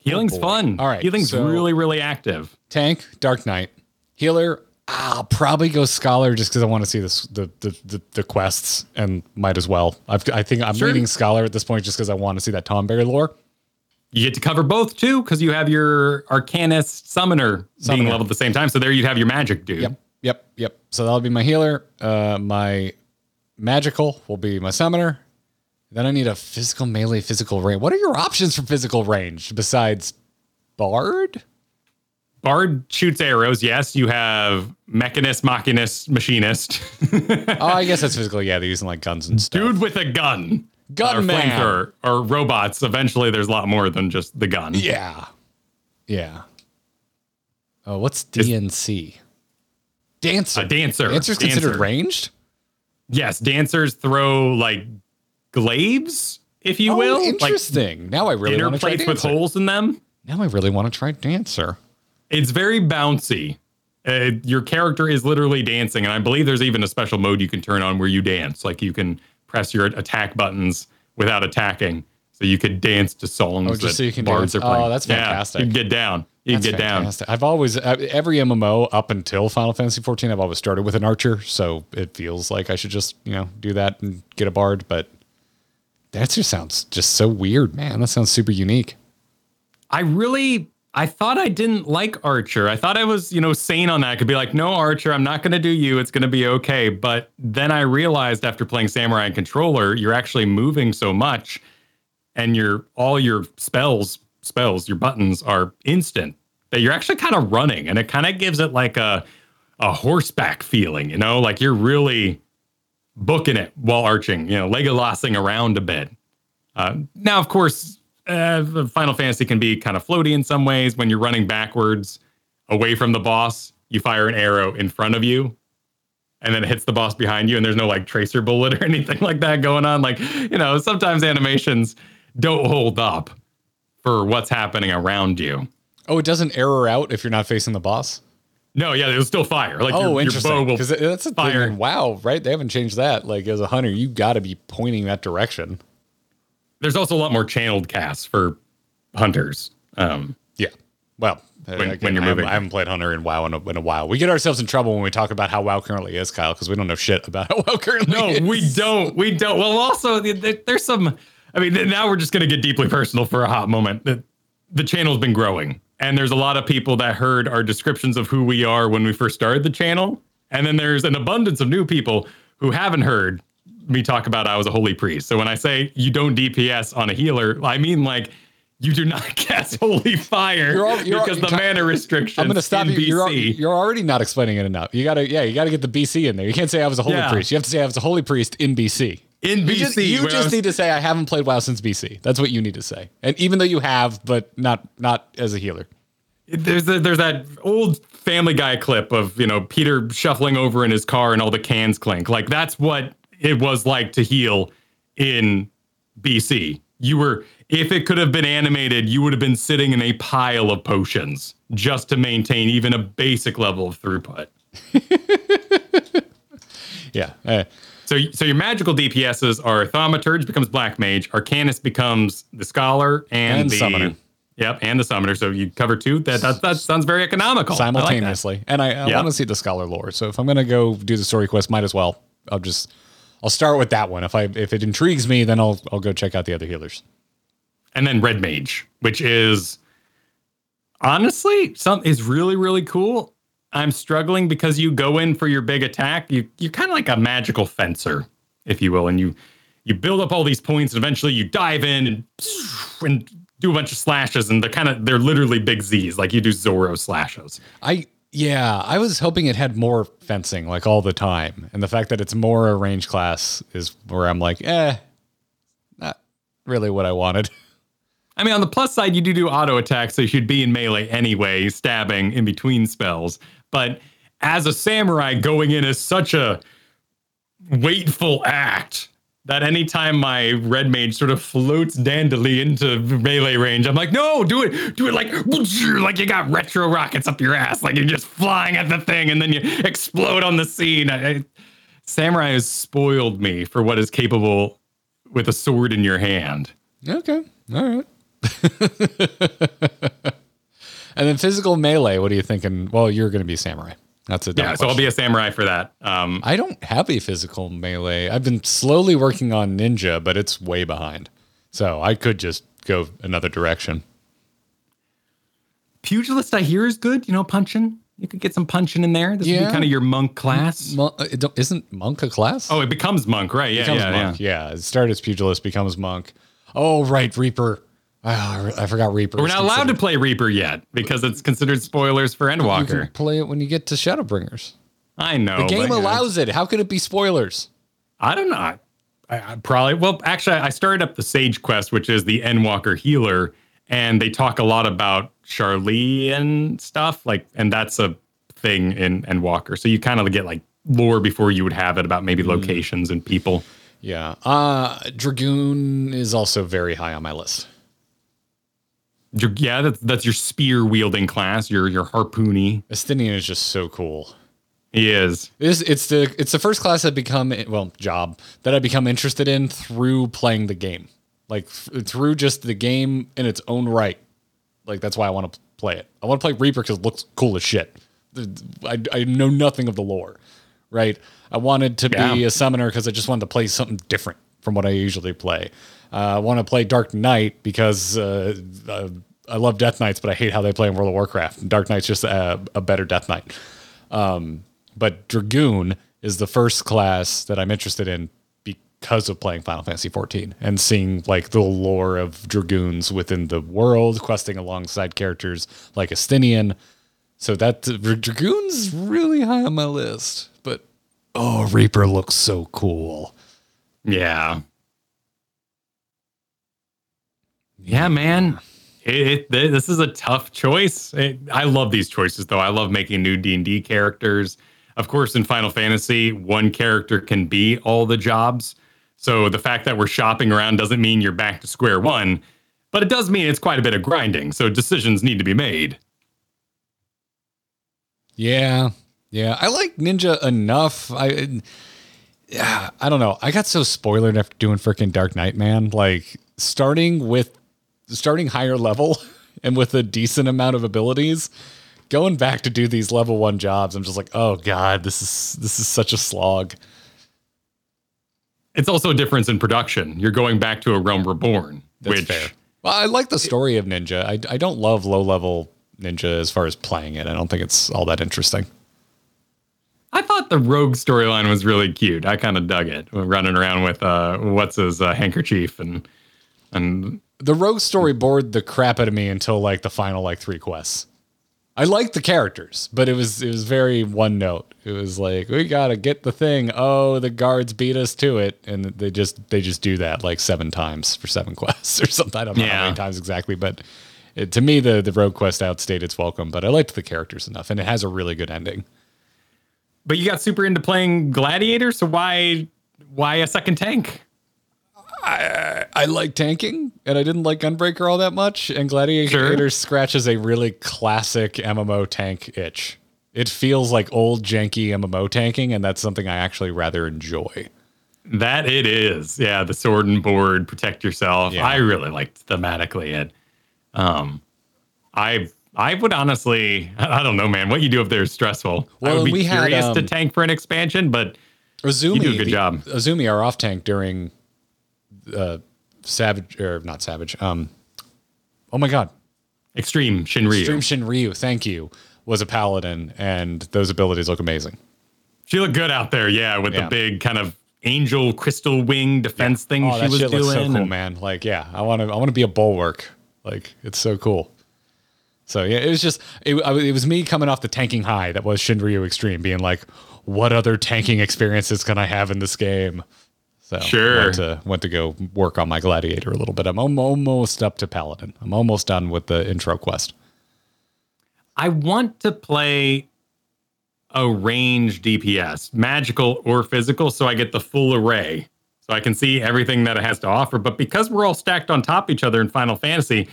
Healing's fun. All right. Healing's really, really active. Tank, Dark Knight. Healer, I'll probably go Scholar, just because I want to see the quests, and might as well. I think I'm reading Scholar at this point, just because I want to see that Tomberry lore. You get to cover both, too, because you have your Arcanist Summoner being leveled at the same time. So there you'd have your magic dude. Yep. So that'll be my healer. My magical will be my summoner. Then I need a physical melee, physical range. What are your options for physical range besides Bard? Bard shoots arrows. Yes, you have Mechanist, Machinist, Machinist. Oh, I guess that's physical. Yeah, they're using like guns and stuff. Dude with a gun. Gunman. Or robots. Eventually, there's a lot more than just the gun. Yeah. Oh, what's DNC? Dancer. A dancer. Dancer's considered ranged? Yes, dancers throw like glaives, if you will. Interesting. Like, now I really want to try plates with holes in them. Now I really want to try dancer. It's very bouncy. Your character is literally dancing, and I believe there's even a special mode you can turn on where you dance. Like you can press your attack buttons without attacking, so you could dance to songs that bards are playing. Oh, that's fantastic. Yeah, you can get down. I've always, every MMO up until Final Fantasy 14, I've always started with an archer, so it feels like I should just, you know, do that and get a bard, but that just sounds just so weird, man. That sounds super unique. I thought I didn't like Archer. I thought I was, you know, sane on that. I could be like, no, Archer, I'm not going to do you. It's going to be okay. But then I realized after playing Samurai and Controller, you're actually moving so much, and all your spells, your buttons are instant, that you're actually kind of running, and it kind of gives it like a horseback feeling, you know, like you're really booking it while arching, you know, Legolasing around a bit. Now, of course, Final Fantasy can be kind of floaty in some ways. When you're running backwards away from the boss, you fire an arrow in front of you, and then it hits the boss behind you, and there's no like tracer bullet or anything like that going on. Like, you know, sometimes animations don't hold up for what's happening around you. Oh, it doesn't error out if you're not facing the boss? No, yeah, it'll still fire. Like, oh, interesting. Your bow will fire. That's a thing. WoW, right? They haven't changed that. Like, as a hunter, you got to be pointing that direction. There's also a lot more channeled casts for hunters. Yeah. Well, when you're moving. I haven't played Hunter in WoW in a while. We get ourselves in trouble when we talk about how WoW currently is, Kyle, because we don't know shit about how WoW currently is. No, we don't. We don't. Well, also, there's some... I mean, now we're just going to get deeply personal for a hot moment. The channel's been growing, and there's a lot of people that heard our descriptions of who we are when we first started the channel. And then there's an abundance of new people who haven't heard me talk about I was a holy priest. So when I say you don't DPS on a healer, I mean like You do not cast Holy Fire because the mana restrictions. I'm going to stop you. You're already not explaining it enough. You got to get the BC in there. You can't say I was a holy priest. You have to say I was a holy priest in BC. You just need to say I haven't played WoW since BC. That's what you need to say. And even though you have, but not as a healer. There's that old Family Guy clip of, Peter shuffling over in his car and all the cans clink. Like, that's what it was like to heal in BC. If it could have been animated, you would have been sitting in a pile of potions just to maintain even a basic level of throughput. Yeah. So your magical DPSs are Thaumaturge becomes Black Mage, Arcanist becomes the Scholar, and the Summoner. Yep, and the Summoner. So you cover two. That sounds very economical. Simultaneously. I like that. And I want to see the Scholar lore. So if I'm going to go do the story quest, might as well. I'll start with that one. If it intrigues me, then I'll go check out the other healers. And then Red Mage, which is honestly really, really cool. I'm struggling because you go in for your big attack. You're kind of like a magical fencer, if you will, and you build up all these points, and eventually you dive in and do a bunch of slashes, and they're literally big Z's, like you do Zoro slashes. I was hoping it had more fencing, like all the time, and the fact that it's more a range class is where I'm like, not really what I wanted. I mean, on the plus side, you do auto attacks, so you should be in melee anyway, stabbing in between spells. But as a samurai, going in is such a weightful act that anytime my red mage sort of floats dandily into melee range, I'm like, no, do it like you got retro rockets up your ass, like you're just flying at the thing and then you explode on the scene. Samurai has spoiled me for what is capable with a sword in your hand. Okay, all right. And then physical melee, what are you thinking? Well, you're going to be a samurai. That's a dumb question. So I'll be a samurai for that. I don't have a physical melee. I've been slowly working on ninja, but it's way behind. So I could just go another direction. Pugilist, I hear, is good. Punching. You could get some punching in there. This would be kind of your monk class. Isn't monk a class? Oh, it becomes monk, right? Yeah, monk. Yeah. It started as pugilist, becomes monk. Oh, right, Reaper. Oh, I forgot Reaper. We're not allowed to play Reaper yet because it's considered spoilers for Endwalker. You can play it when you get to Shadowbringers. I know. The game allows it. How could it be spoilers? I don't know. I started up the Sage Quest, which is the Endwalker healer, and they talk a lot about Charlie and stuff, and that's a thing in Endwalker. So you kind of get lore before you would have it about maybe locations and people. Yeah. Dragoon is also very high on my list. Yeah, that's your spear-wielding class, your harpoonie. Esthinian is just so cool. He is. It's the first class I become interested in through playing the game. Through just the game in its own right. That's why I want to play it. I want to play Reaper because it looks cool as shit. I know nothing of the lore, right? I wanted to be a summoner because I just wanted to play something different from what I usually play. I want to play Dark Knight because I love Death Knights, but I hate how they play in World of Warcraft. And Dark Knight's just a better Death Knight. But Dragoon is the first class that I'm interested in because of playing Final Fantasy 14 and seeing the lore of Dragoons within the world, questing alongside characters like Esthinian. So Dragoon's really high on my list. But Reaper looks so cool. Yeah. Yeah, man, this is a tough choice. I love these choices, though. I love making new D&D characters. Of course, in Final Fantasy, one character can be all the jobs. So the fact that we're shopping around doesn't mean you're back to square one, but it does mean it's quite a bit of grinding. So decisions need to be made. Yeah. I like Ninja enough. I don't know. I got so spoilered after doing freaking Dark Knight, man. Starting higher level and with a decent amount of abilities, going back to do these level one jobs, I'm just like, oh God, this is such a slog. It's also a difference in production. You're going back to a Realm Reborn. That's fair. Well, I like the story of Ninja. I don't love low level Ninja as far as playing it. I don't think it's all that interesting. I thought the Rogue storyline was really cute. I kind of dug it. Running around with what's his handkerchief and the Rogue Story bored the crap out of me until like the final like three quests. I liked the characters, but it was very one note. It was like, we gotta get the thing. Oh, the guards beat us to it, and they just do that like 7 times for 7 quests or something. I don't know how many times exactly, but to me the rogue quest outstayed its welcome. But I liked the characters enough, and it has a really good ending. But you got super into playing Gladiator, so why a second tank? I like tanking, and I didn't like Gunbreaker all that much, and Gladiator scratches a really classic MMO tank itch. It feels like old, janky MMO tanking, and that's something I actually rather enjoy. That it is. Yeah, the sword and board, protect yourself. Yeah. I really liked thematically it. I would honestly, I don't know, man. What you do up there is stressful. Well, I would be curious to tank for an expansion, but Azumi, you do a good job. Azumi, our off tank during Savage, or not Savage. Oh my God. Extreme Shinryu. Extreme Shinryu, thank you, was a paladin, and those abilities look amazing. She looked good out there, with the big kind of angel crystal wing defense thing she was doing. That shit looks so cool, man. Like, I want to be a bulwark. Like, it's so cool. So yeah, it was just it was me coming off the tanking high that was Shinryu Extreme, being like, what other tanking experiences can I have in this game? So went to go work on my Gladiator a little bit. I'm almost up to Paladin. I'm almost done with the intro quest. I want to play a range DPS, magical or physical, so I get the full array, so I can see everything that it has to offer. But because we're all stacked on top of each other in Final Fantasy,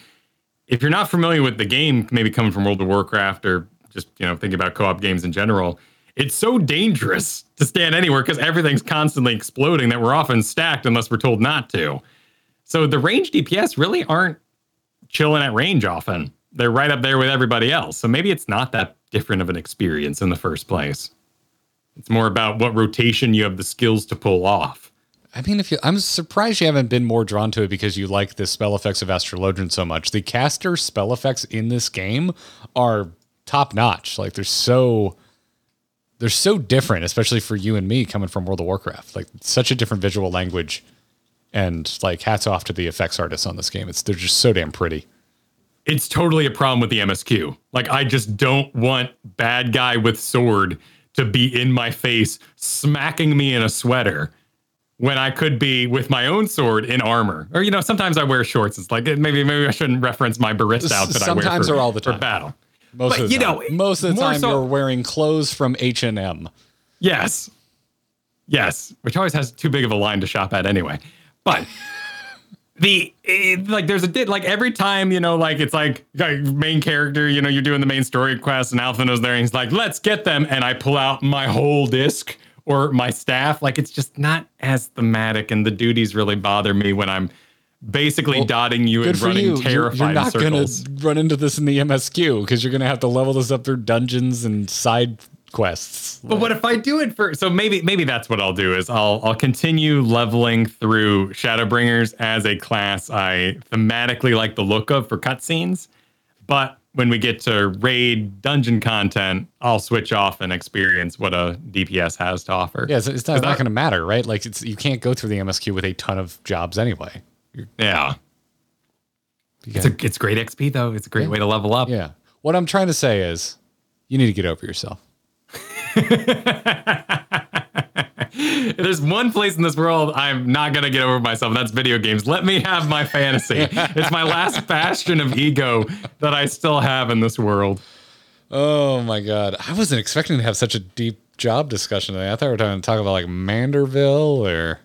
if you're not familiar with the game, maybe coming from World of Warcraft or just, thinking about co-op games in general, it's so dangerous to stand anywhere because everything's constantly exploding that we're often stacked unless we're told not to. So the range DPS really aren't chilling at range often. They're right up there with everybody else. So maybe it's not that different of an experience in the first place. It's more about what rotation you have the skills to pull off. I mean, I'm surprised you haven't been more drawn to it because you like the spell effects of Astrolodron so much. The caster spell effects in this game are top notch. Like they're so different, especially for you and me coming from World of Warcraft. Like such a different visual language, and like hats off to the effects artists on this game. They're just so damn pretty. It's totally a problem with the MSQ. Like I just don't want bad guy with sword to be in my face, smacking me in a sweater, when I could be with my own sword in armor. Or, sometimes I wear shorts. It's like, maybe I shouldn't reference my barista outfit that I wear for battle. Most of the time you're wearing clothes from H&M. Yes. Yes. Which always has too big of a line to shop at anyway. But every time, it's like main character, you're doing the main story quest and Alfino's there and he's like, let's get them. And I pull out my whole disc or my staff. Like, it's just not as thematic, and the duties really bother me when I'm basically dotting you and running you. Terrifying circles. You're not going to run into this in the MSQ because you're going to have to level this up through dungeons and side quests. But what if I do it first? So maybe that's what I'll do is I'll continue leveling through Shadowbringers as a class I thematically like the look of for cutscenes. But when we get to raid dungeon content, I'll switch off and experience what a DPS has to offer. Yeah, it's not going to matter, right? Like, you can't go through the MSQ with a ton of jobs anyway. Yeah. It's great XP, though. It's a great way to level up. Yeah. What I'm trying to say is you need to get over yourself. There's one place in this world I'm not going to get over myself, and that's video games. Let me have my fantasy. It's my last bastion of ego that I still have in this world. Oh, my God. I wasn't expecting to have such a deep job discussion today. I thought we were going to talk about, like, Manderville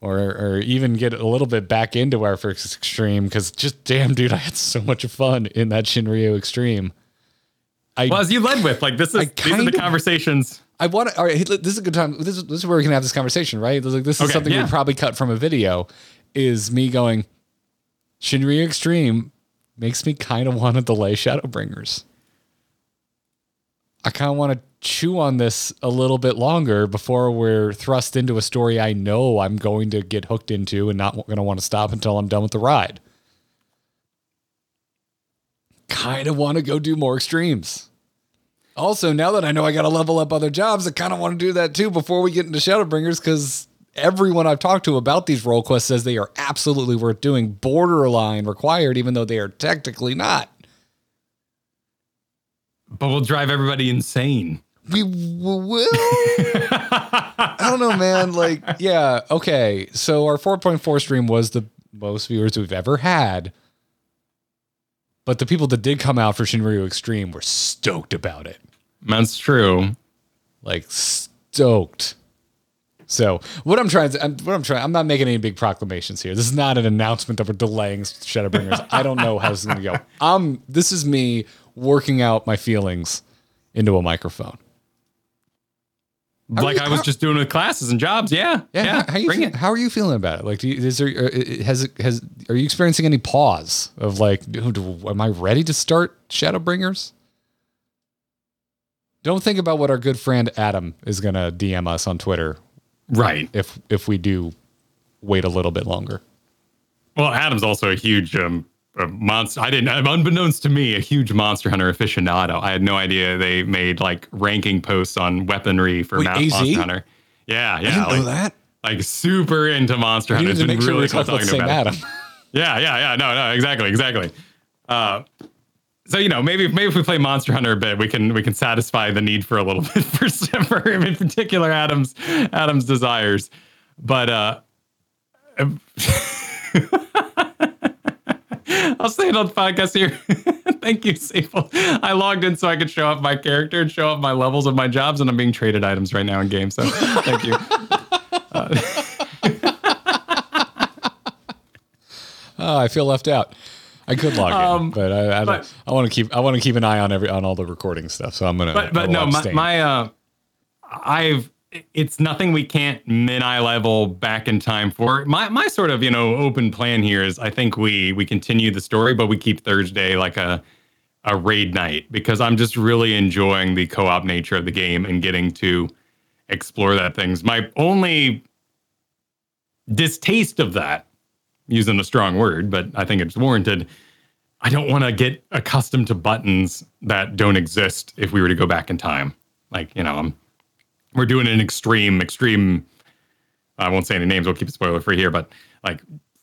or even get a little bit back into our first Extreme, because just, damn, dude, I had so much fun in that Shinryu Extreme. As you led with, like, these are the conversations... all right, this is a good time. This is where we can have this conversation, right? Like, this is something we'd probably cut from a video, is me going, Shinryu Extreme makes me kind of want to delay Shadowbringers. I kind of want to chew on this a little bit longer before we're thrust into a story I know I'm going to get hooked into and not going to want to stop until I'm done with the ride. Kind of want to go do more extremes. Also, now that I know I got to level up other jobs, I kind of want to do that too before we get into Shadowbringers, because everyone I've talked to about these role quests says they are absolutely worth doing, borderline required, even though they are technically not. But we'll drive everybody insane. We will? I don't know, man. Like, yeah, okay. So our 4.4 stream was the most viewers we've ever had. But the people that did come out for Shinryu Extreme were stoked about it. That's true. Like, stoked. So I'm not making any big proclamations here. This is not an announcement that we're delaying Shadowbringers. I don't know how this is going to go. This is me working out my feelings into a microphone. Like I was just doing with classes and jobs. Yeah. How are you feeling about it? Like, are you experiencing any pause of like, am I ready to start Shadowbringers? Don't think about what our good friend Adam is going to DM us on Twitter. Right. If we do wait a little bit longer. Well, Adam's also a huge monster. Unbeknownst to me, a huge Monster Hunter aficionado. I had no idea they made like ranking posts on weaponry for Monster Hunter. Yeah. I didn't know that. Like super into Monster Hunter. It's been really cool talking to Adam. Yeah. No, exactly. So, you know, maybe if we play Monster Hunter a bit, we can satisfy the need for a little bit for him, in particular Adam's desires. But I'll say it on the podcast here. Thank you, Sable. I logged in so I could show off my character and show off my levels of my jobs, and I'm being traded items right now in game. So thank you. Oh, I feel left out. I could log in, but I want to keep an eye on all the recording stuff. So I'm gonna. But no, it's nothing we can't mid-eye level back in time for. My sort of open plan here is I think we continue the story, but we keep Thursday like a raid night because I'm just really enjoying the co-op nature of the game and getting to explore that things. My only distaste of that, using a strong word, but I think it's warranted, I don't want to get accustomed to buttons that don't exist if we were to go back in time. Like, we're doing an extreme, I won't say any names, we'll keep it spoiler free here, but like,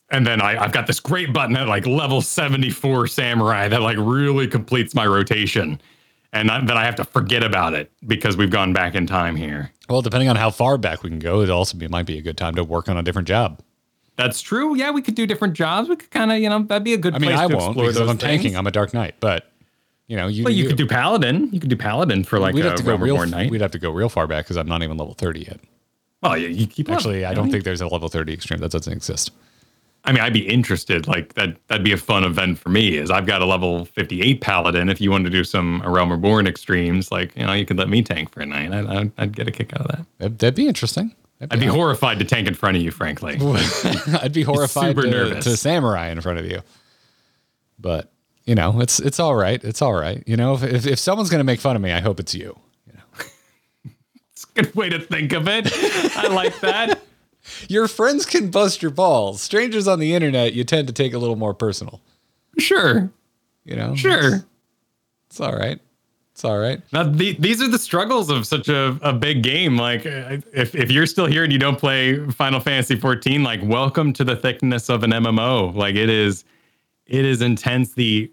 and then I've got this great button at like level 74 samurai that like really completes my rotation. And then I have to forget about it because we've gone back in time here. Well, depending on how far back we can go, it might be a good time to work on a different job. That's true. Yeah, we could do different jobs. We could kind of, that'd be a good place to explore. I won't, because if I'm tanking, I'm a Dark Knight, but, you could do Paladin. You could do Paladin for like a Roverborn Knight. We'd have to go real far back because I'm not even level 30 yet. Well, yeah, you keep actually, up, I don't think there's a level 30 extreme. That doesn't exist. I mean, I'd be interested. Like, that'd be a fun event for me, is I've got a level 58 Paladin. If you wanted to do some Realm Reborn extremes, like, you could let me tank for a night. I'd get a kick out of that. That'd be interesting. I'd be horrified to tank in front of you, frankly. I'd be horrified to samurai in front of you. But, it's all right. It's all right. If someone's going to make fun of me, I hope it's you. It's a good way to think of it. I like that. Your friends can bust your balls. Strangers on the internet, you tend to take a little more personal. Sure. Sure. It's all right. It's all right. Now, these are the struggles of such a big game. Like, if you're still here and you don't play Final Fantasy 14, like, welcome to the thickness of an MMO. Like, it is intense, the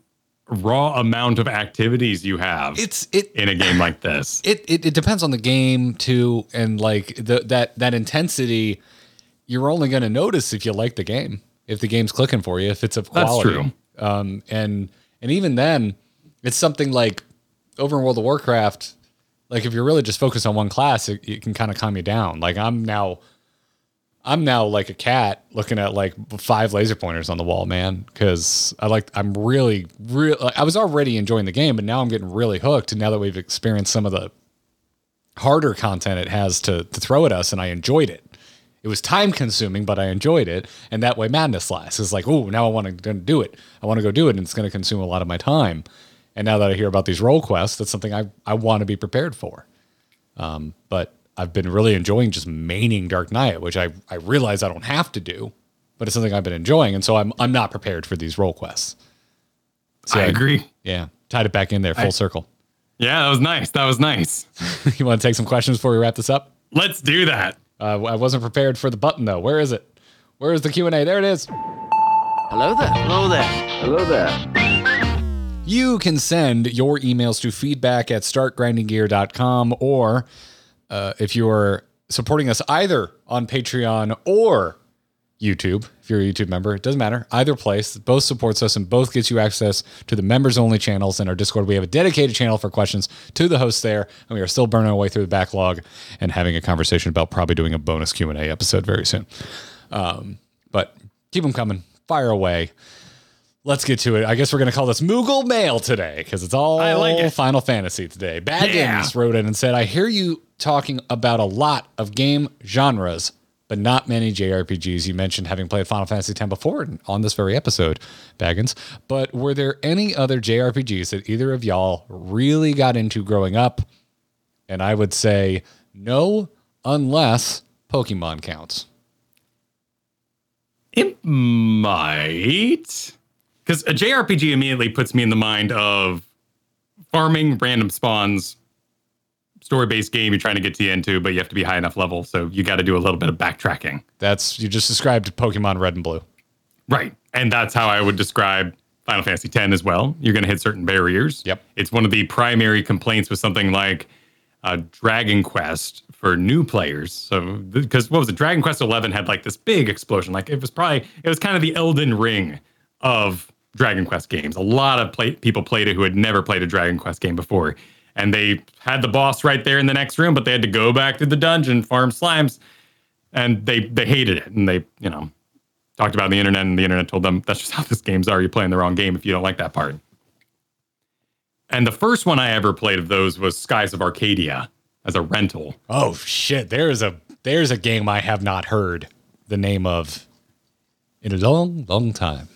raw amount of activities you have in a game like this. It depends on the game, too. And, like, that intensity, you're only going to notice if you like the game, if the game's clicking for you, if it's of quality. That's true. And even then, it's something like, over in World of Warcraft, like if you're really just focused on one class, it can kind of calm you down. Like I'm now like a cat looking at like 5 laser pointers on the wall, man. Cause I'm really, I was already enjoying the game, but now I'm getting really hooked. And now that we've experienced some of the harder content it has to throw at us, and I enjoyed it. It was time consuming, but I enjoyed it. And that way madness lasts. It's like, oh, now I want to do it. I want to go do it. And it's going to consume a lot of my time. And now that I hear about these role quests, that's something I want to be prepared for. But I've been really enjoying just maining Dark Knight, which I realize I don't have to do, but it's something I've been enjoying. And so I'm not prepared for these role quests. So I agree. Yeah. Tied it back in there, full circle. Yeah, that was nice. You want to take some questions before we wrap this up? Let's do that. I wasn't prepared for the button, though. Where is it? Where is the Q&A? There it is. Hello there. Hello there. Hello there. You can send your emails to feedback at startgrindinggear.com, or if you're supporting us either on Patreon or YouTube, if you're a YouTube member, it doesn't matter. Either place, both supports us and both gets you access to the members-only channels in our Discord. We have a dedicated channel for questions to the hosts there, and we are still burning our way through the backlog and having a conversation about probably doing a bonus Q&A episode very soon. But keep them coming. Fire away. Let's get to it. I guess we're going to call this Moogle Mail today because it's all Final Fantasy today. Baggins wrote in and said, I hear you talking about a lot of game genres, but not many JRPGs. You mentioned having played Final Fantasy X before on this very episode, Baggins. But were there any other JRPGs that either of y'all really got into growing up? And I would say no, unless Pokemon counts. It might. Because a JRPG immediately puts me in the mind of farming, random spawns, story-based game you're trying to get to the end to, but you have to be high enough level, so you got to do a little bit of backtracking. That's, you just described Pokemon Red and Blue. Right, and that's how I would describe Final Fantasy X as well. You're going to hit certain barriers. Yep. It's one of the primary complaints with something like Dragon Quest for new players. So, because what was it? Dragon Quest 11 had like this big explosion. Like it was kind of the Elden Ring of Dragon Quest games. A lot of people played it who had never played a Dragon Quest game before. And they had the boss right there in the next room, but they had to go back through the dungeon, farm slimes, and they hated it. And they, you know, talked about it on the internet, and the internet told them, that's just how these games are. You're playing the wrong game if you don't like that part. And the first one I ever played of those was Skies of Arcadia as a rental. Oh, shit. There's a game I have not heard the name of in a long, long time.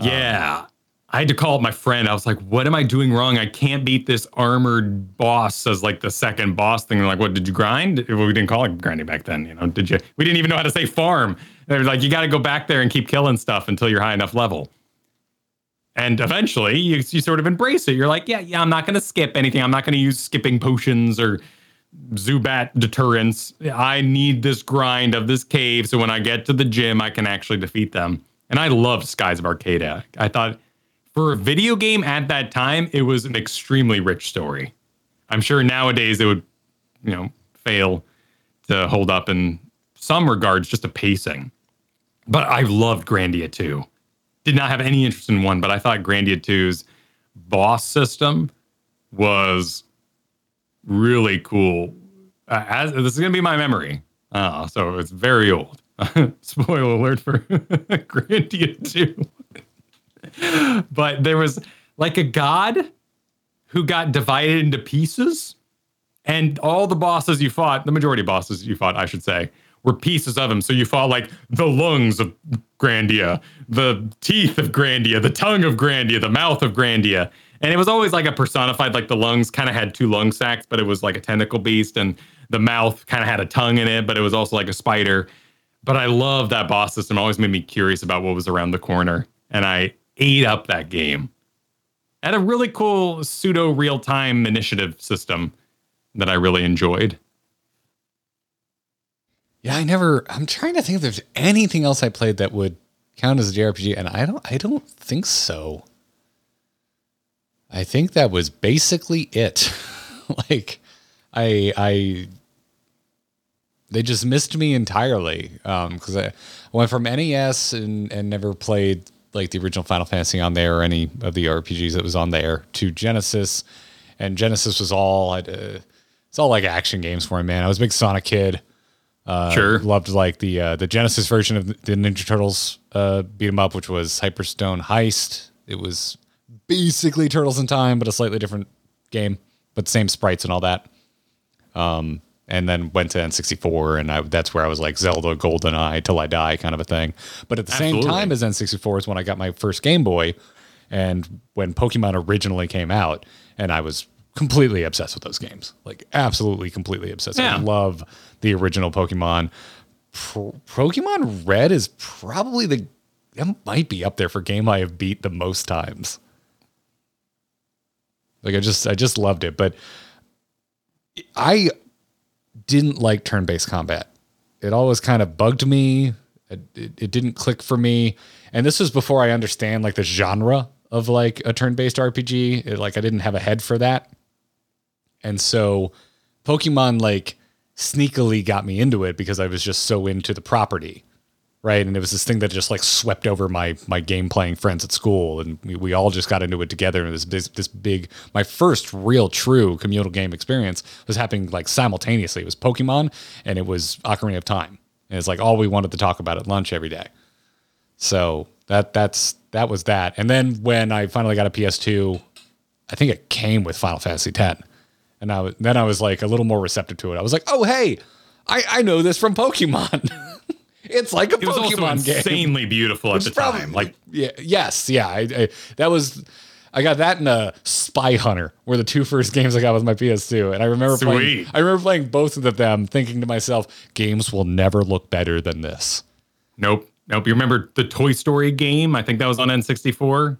Yeah. I had to call up my friend. I was like, what am I doing wrong? I can't beat this armored boss as like the second boss thing. They're like, what, did you grind? Well, we didn't call it grinding back then. You know, did you? We didn't even know how to say farm. They're like, you got to go back there and keep killing stuff until you're high enough level. And eventually you sort of embrace it. You're like, yeah, I'm not going to skip anything. I'm not going to use skipping potions or Zubat deterrence. I need this grind of this cave. So when I get to the gym, I can actually defeat them. And I loved Skies of Arcadia. I thought, for a video game at that time, it was an extremely rich story. I'm sure nowadays it would, you know, fail to hold up in some regards, just a pacing. But I loved Grandia 2. Did not have any interest in 1, but I thought Grandia 2's boss system was really cool. This is going to be my memory. So it's very old. Spoiler alert for Grandia 2. But there was like a god who got divided into pieces, and all the bosses you fought, the majority of bosses you fought, I should say, were pieces of him. So you fought like the lungs of Grandia, the teeth of Grandia, the tongue of Grandia, the mouth of Grandia. And it was always like a personified, like the lungs kind of had two lung sacs, but it was like a tentacle beast, and the mouth kind of had a tongue in it, but it was also like a spider. But I love that boss system. It always made me curious about what was around the corner. And I ate up that game. Had a really cool pseudo real-time initiative system that I really enjoyed. Yeah, I'm trying to think if there's anything else I played that would count as a JRPG, and I don't think so. I think that was basically it. Like they just missed me entirely. Because I went from NES and never played like the original Final Fantasy on there or any of the RPGs that was on there to Genesis. And Genesis was all, it's all like action games for me, man. I was a big Sonic kid. Sure. Loved like the Genesis version of the Ninja Turtles beat 'em up, which was Hyperstone Heist. It was basically Turtles in Time, but a slightly different game, but same sprites and all that. And then went to N64, and that's where I was like Zelda, GoldenEye, till I die kind of a thing. But at the same time as N64 is when I got my first Game Boy, and when Pokemon originally came out, and I was completely obsessed with those games. Like, absolutely, completely obsessed. Yeah. I love the original Pokemon. Pokemon Red is probably that might be up there for game I have beat the most times. Like, I just loved it, but I didn't like turn-based combat it always kind of bugged me. It didn't click for me. And this was before I understand like the genre of like a turn-based RPG. I didn't have a head for that. And so Pokemon like sneakily got me into it because I was just so into the property. Right. And it was this thing that just like swept over my game playing friends at school. And we all just got into it together. And this big, my first real true communal game experience was happening like simultaneously. It was Pokemon and it was Ocarina of Time. And it's like all we wanted to talk about at lunch every day. So that was that. And then when I finally got a PS2, I think it came with Final Fantasy X. And then I was like a little more receptive to it. I was like, oh, hey, I know this from Pokemon. It's like a Pokemon game. It was insanely beautiful at the time. I got that in a Spy Hunter were the two first games I got with my PS2, and I remember playing both of them, thinking to myself, games will never look better than this. Nope. You remember the Toy Story game? I think that was on N64.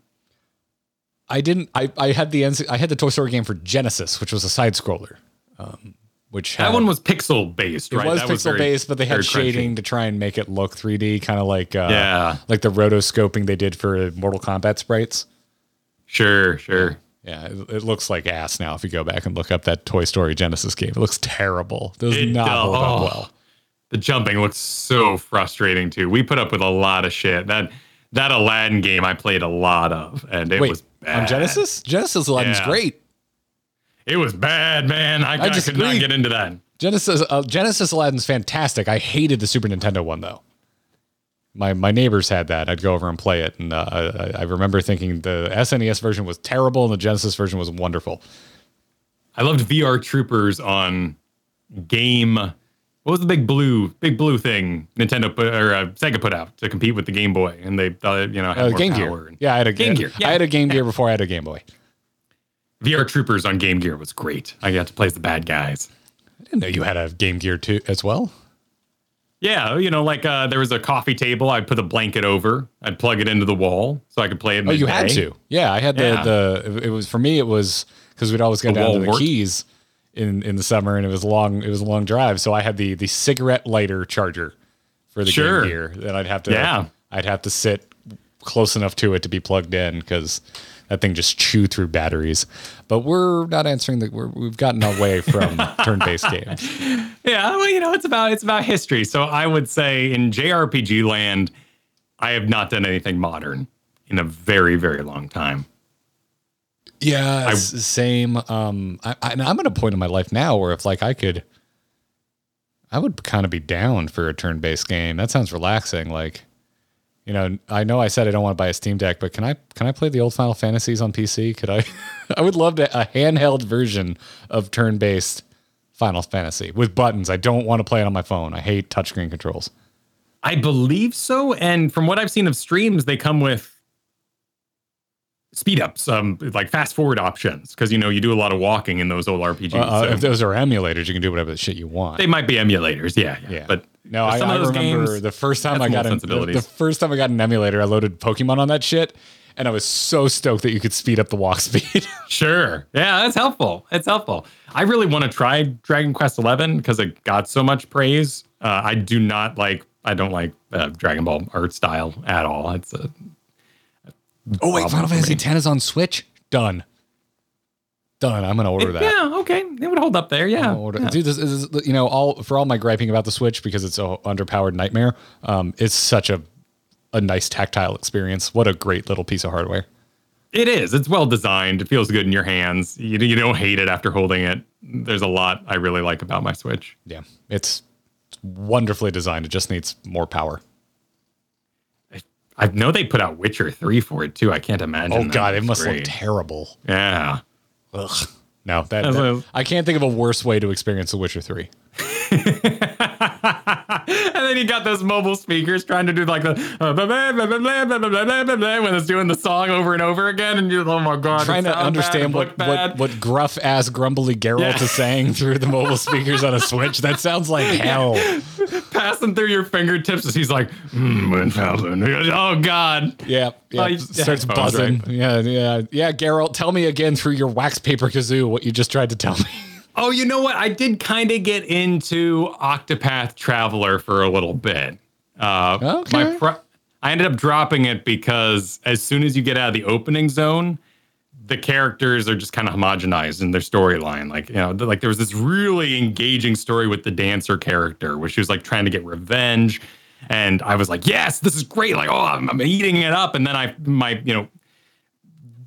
I didn't. I had the Toy Story game for Genesis, which was a side scroller. That one was pixel based, right? It was pixel based, but they had shading to try and make it look 3D, kind of like the rotoscoping they did for Mortal Kombat sprites. Sure. Yeah, it looks like ass now. If you go back and look up that Toy Story Genesis game, it looks terrible. It does not hold up well. The jumping looks so frustrating too. We put up with a lot of shit. That Aladdin game I played a lot of, and it was bad. On Genesis? Genesis Aladdin's great. It was bad, man. I could not get into that. Genesis Aladdin's fantastic. I hated the Super Nintendo one, though. My neighbors had that. I'd go over and play it. And I remember thinking the SNES version was terrible and the Genesis version was wonderful. I loved VR Troopers on Game. What was the big blue thing Nintendo put, or Sega put out to compete with the Game Boy? And they thought, had more Game power. Gear. Yeah, I had a Game Gear. Yeah. I had a Game Gear before I had a Game Boy. VR Troopers on Game Gear was great. I got to play as the bad guys. I didn't know you had a Game Gear too as well. Yeah, there was a coffee table. I'd put a blanket over. I'd plug it into the wall so I could play it midday. Oh, you had to. Yeah, I had the. It was for me. It was because we'd always go down to the Keys in the summer, and it was long. It was a long drive, so I had the cigarette lighter charger for the Game Gear that I'd have to. Yeah. I'd have to sit close enough to it to be plugged in because. That thing just chewed through batteries, but we're not answering that. We've gotten away from turn-based games. Yeah, well, it's about history. So I would say in JRPG land, I have not done anything modern in a very, very long time. Yeah, same. I'm at a point in my life now where if like I would kind of be down for a turn-based game. That sounds relaxing. Like. I know I said I don't want to buy a Steam Deck, but can I play the old Final Fantasies on PC? Could I? I would love a handheld version of turn-based Final Fantasy with buttons. I don't want to play it on my phone. I hate touchscreen controls. I believe so, and from what I've seen of streams, they come with speed-ups, like fast-forward options, because you do a lot of walking in those old RPGs. If those are emulators, you can do whatever the shit you want. They might be emulators, yeah. But. No, I remember games, the first time I got an emulator, I loaded Pokemon on that shit, and I was so stoked that you could speed up the walk speed. Sure. Yeah, that's helpful. It's helpful. I really want to try Dragon Quest XI because it got so much praise. I don't like Dragon Ball art style at all. It's Final Fantasy X is on Switch? Done. I'm gonna order that. Yeah, okay. It would hold up there. Yeah, dude. This is all my griping about the Switch because it's an underpowered nightmare. It's such a nice tactile experience. What a great little piece of hardware. It is. It's well designed. It feels good in your hands. You don't hate it after holding it. There's a lot I really like about my Switch. Yeah, it's wonderfully designed. It just needs more power. I know they put out Witcher 3 for it too. I can't imagine. Oh god, it must look terrible. Yeah. Ugh. No, I can't think of a worse way to experience The Witcher 3. And then you got those mobile speakers trying to do like the when it's doing the song over and over again, and you're oh my god, trying to understand what gruff ass grumbly Geralt is saying through the mobile speakers on a Switch. That sounds like hell. Passing through your fingertips as he's like, oh god, starts buzzing. Right? Yeah, Geralt, tell me again through your wax paper kazoo what you just tried to tell me. Oh, you know what? I did kind of get into Octopath Traveler for a little bit. Okay. I ended up dropping it because as soon as you get out of the opening zone, the characters are just kind of homogenized in their storyline. Like, you know, like there was this really engaging story with the dancer character where she was like trying to get revenge. And I was like, yes, this is great. Like, oh, I'm eating it up. And then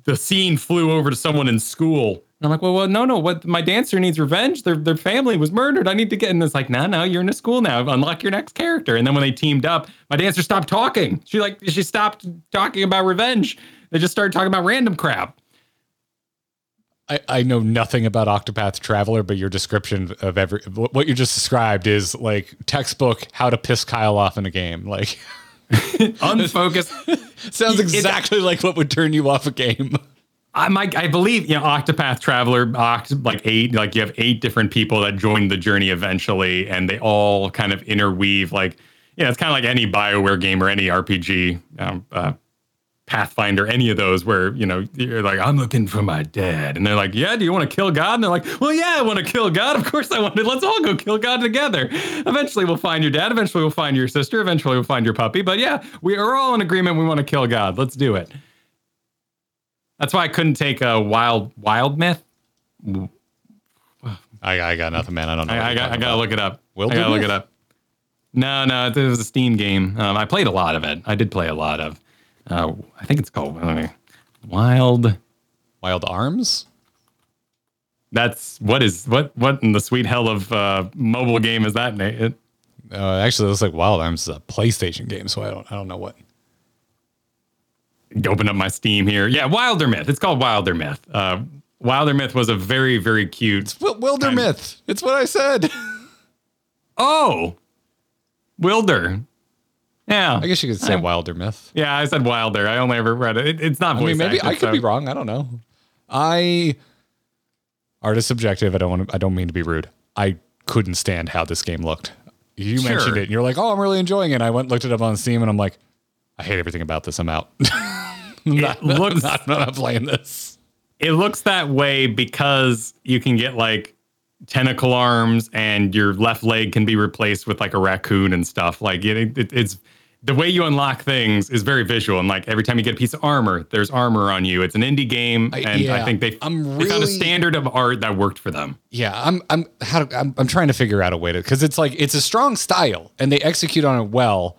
the scene flew over to someone in school. And I'm like, well, no. What? My dancer needs revenge. Their family was murdered. I need to get in this. Like, no, you're in a school now. Unlock your next character. And then when they teamed up, my dancer stopped talking. She stopped talking about revenge. They just started talking about random crap. I know nothing about Octopath Traveler, but your description of what you just described is like textbook how to piss Kyle off in a game. Like unfocused. Sounds exactly like what would turn you off a game. I believe, you know, Octopath Traveler, like you have 8 different people that join the journey eventually, and they all kind of interweave. Like, you know, it's kind of like any BioWare game or any RPG, Pathfinder, any of those where, you know, you're like, I'm looking for my dad. And they're like, yeah, do you want to kill God? And they're like, well, yeah, I want to kill God. Of course I want to. Let's all go kill God together. Eventually we'll find your dad. Eventually we'll find your sister. Eventually we'll find your puppy. But yeah, we are all in agreement. We want to kill God. Let's do it. That's why I couldn't take a Wildermyth. I got nothing, man. I don't know. I got to look it up. No, it was a Steam game. I played a lot of it. I did play a lot of I think it's called Wild Arms. That's what in the sweet hell of mobile game is that, Nate? Actually, it looks like Wild Arms is a PlayStation game, so I don't know what. Open up my Steam here. Yeah, Wildermyth. It's called Wildermyth. Wildermyth was a very, very cute. It's Wildermyth. It's what I said. Oh, Wilder. Yeah, I guess you could say Wildermyth. Yeah, I said Wilder. I only ever read it. It's not voice. I mean, maybe acted, I could be wrong. I don't know. Art is subjective. I don't mean to be rude. I couldn't stand how this game looked. You mentioned it, and you're like, "Oh, I'm really enjoying it." And I went and looked it up on Steam, and I'm like, "I hate everything about this. I'm out." I'm not playing this. It looks that way because you can get like tentacle arms, and your left leg can be replaced with like a raccoon and stuff. Like it's the way you unlock things is very visual, and like every time you get a piece of armor, there's armor on you. It's an indie game, I think they found a standard of art that worked for them. Yeah, I'm trying to figure out a way to, because it's like it's a strong style, and they execute on it well.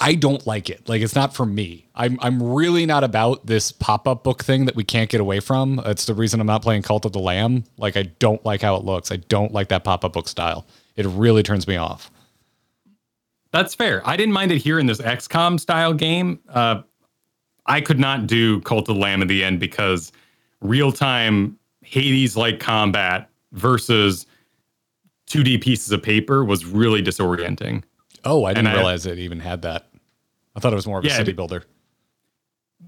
I don't like it. Like, it's not for me. I'm really not about this pop-up book thing that we can't get away from. It's the reason I'm not playing Cult of the Lamb. Like, I don't like how it looks. I don't like that pop-up book style. It really turns me off. That's fair. I didn't mind it here in this XCOM style game. I could not do Cult of the Lamb at the end because real-time Hades-like combat versus 2D pieces of paper was really disorienting. Oh, I didn't realize it even had that. I thought it was more of a city builder.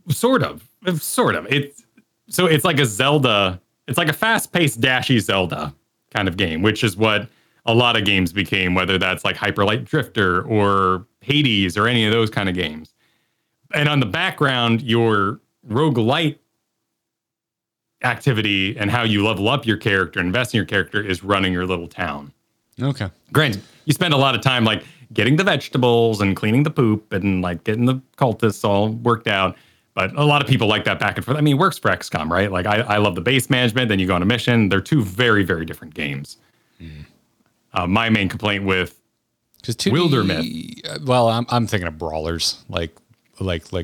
Sort of. So it's like a Zelda. It's like a fast-paced, dashy Zelda kind of game, which is what a lot of games became, whether that's like Hyper Light Drifter or Hades or any of those kind of games. And on the background, your roguelite activity and how you level up your character, invest in your character, is running your little town. Okay. Granted, you spend a lot of time like getting the vegetables and cleaning the poop and like getting the cultists all worked out. But a lot of people like that back and forth. I mean, it works for XCOM, right? Like I love the base management. Then you go on a mission. They're 2 very, very different games. Mm. My main complaint with Wildermyth. Well, I'm thinking of brawlers, like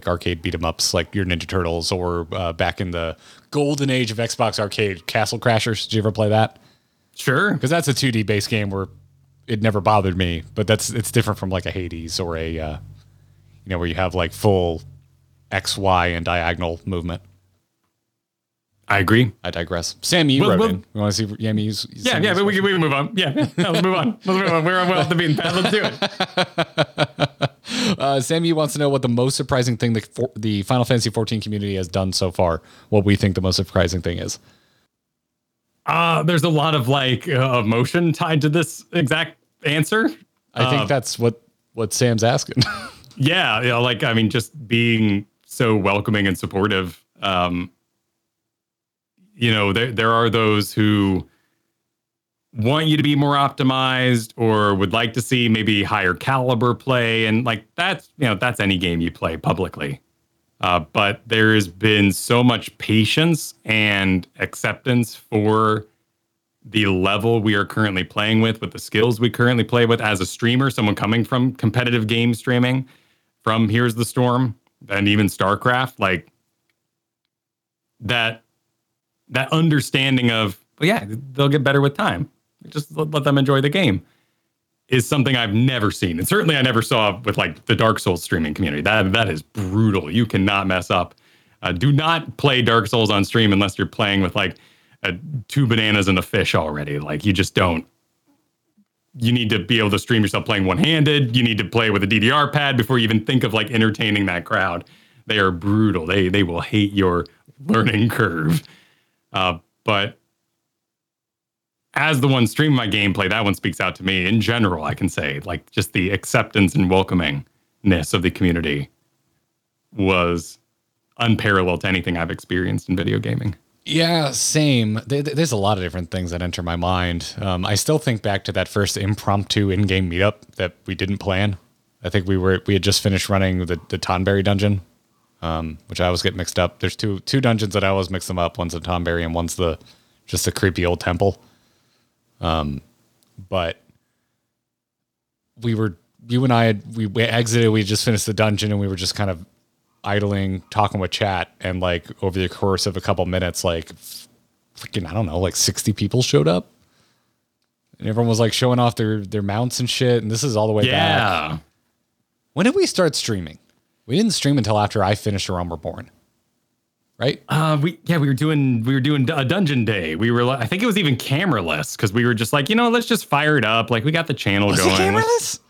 arcade beat 'em ups, like your Ninja Turtles, or back in the golden age of Xbox Arcade, Castle Crashers. Did you ever play that? Sure. Because that's a 2D based game where it never bothered me, but it's different from like a Hades or a, you know, where you have like full X, Y, and diagonal movement. I agree. I digress. Sam, you wrote in. We want to see Yami's. Yeah, but we can move on. Yeah, let's move on. We're off the beaten path. Let's do it. Sammy wants to know what the most surprising thing the Final Fantasy 14 community has done so far. What we think the most surprising thing is. There's a lot of like emotion tied to this exact answer. I think that's what Sam's asking. Yeah. You know, like, I mean, just being so welcoming and supportive. You know, there are those who want you to be more optimized or would like to see maybe higher caliber play. And like that's any game you play publicly. But there has been so much patience and acceptance for the level we are currently playing with the skills we currently play with as a streamer, someone coming from competitive game streaming, from Heroes of the Storm and even StarCraft, like that understanding of, well, yeah, they'll get better with time. Just let them enjoy the game is something I've never seen. And certainly I never saw with like the Dark Souls streaming community. That is brutal. You cannot mess up. Do not play Dark Souls on stream unless you're playing with like two bananas and a fish already. Like you just don't. You need to be able to stream yourself playing one-handed. You need to play with a DDR pad before you even think of like entertaining that crowd. They are brutal. They will hate your learning curve. But as the one streaming my gameplay, that one speaks out to me in general. I can say like just the acceptance and welcomingness of the community was unparalleled to anything I've experienced in video gaming. Yeah, same. There's a lot of different things that enter my mind. I still think back to that first impromptu in-game meetup that we didn't plan. I think we had just finished running the Tonberry dungeon, which I always get mixed up. There's two dungeons that I always mix them up. One's the Tonberry and one's just the creepy old temple. But we exited. We just finished the dungeon and we were just kind of idling, talking with chat, and like over the course of a couple minutes, like freaking, I don't know, like 60 people showed up and everyone was like showing off their mounts and shit. And this is all the way back. When did we start streaming? We didn't stream until after I finished Realm Reborn, right? We were doing a dungeon day. We were, I think it was even cameraless, because we were just like, let's just fire it up. Like we got the channel was going. It cameraless?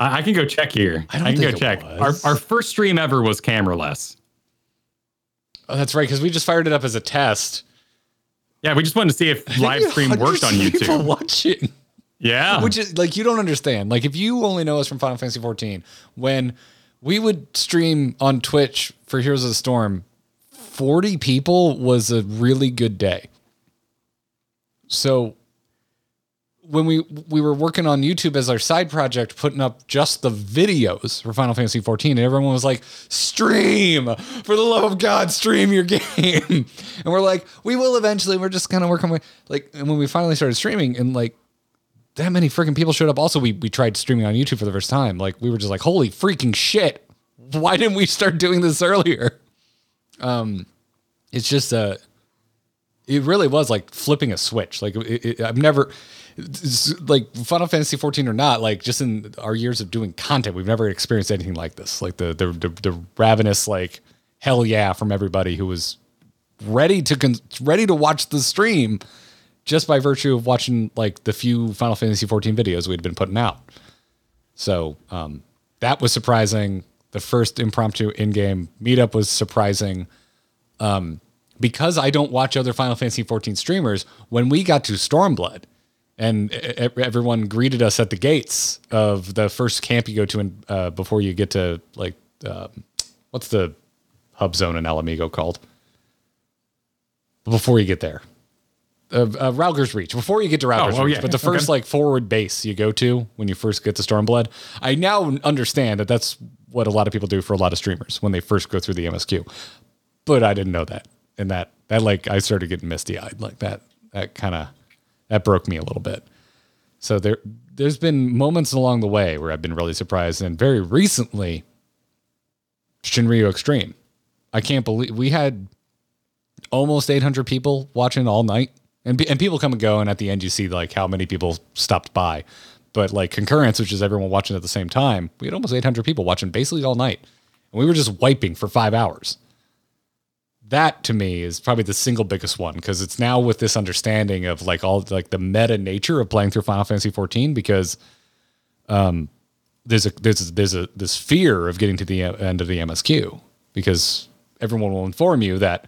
I can go check here. I can go check. Our first stream ever was cameraless. Oh, that's right, because we just fired it up as a test. Yeah, we just wanted to see if live stream worked on YouTube. People watching. Yeah, which is like, you don't understand. Like if you only know us from Final Fantasy 14, when we would stream on Twitch for Heroes of the Storm, 40 people was a really good day. So when we were working on YouTube as our side project, putting up just the videos for Final Fantasy 14, and everyone was like, stream! For the love of God, stream your game! And we're like, we will eventually. We're just kind of working with, like, and when we finally started streaming, and like, that many freaking people showed up. Also, we tried streaming on YouTube for the first time. Like, we were just like, holy freaking shit! Why didn't we start doing this earlier? It's just it really was like flipping a switch. Like, I've never... like Final Fantasy 14 or not, like just in our years of doing content, we've never experienced anything like this. Like the ravenous, like, hell yeah, from everybody who was ready to watch the stream just by virtue of watching like the few Final Fantasy 14 videos we'd been putting out. So that was surprising. The first impromptu in-game meetup was surprising. Because I don't watch other Final Fantasy 14 streamers, when we got to Stormblood, and everyone greeted us at the gates of the first camp you go to in, before you get to, like, what's the hub zone in El Amigo called? Before you get there. Rauger's Reach. Before you get to Rauger's Reach. Yeah. But the first, like, forward base you go to when you first get to Stormblood. I now understand that that's what a lot of people do for a lot of streamers when they first go through the MSQ. But I didn't know that. And that like, I started getting misty-eyed. Like, that kind of... That broke me a little bit. So there's been moments along the way where I've been really surprised. And very recently, Shinryu Extreme. I can't believe we had almost 800 people watching all night. And people come and go. And at the end, you see like how many people stopped by. But like concurrence, which is everyone watching at the same time, we had almost 800 people watching basically all night. And we were just wiping for 5 hours. That to me is probably the single biggest one, because it's now with this understanding of like all like the meta nature of playing through Final Fantasy 14, because there's this fear of getting to the end of the MSQ, because everyone will inform you that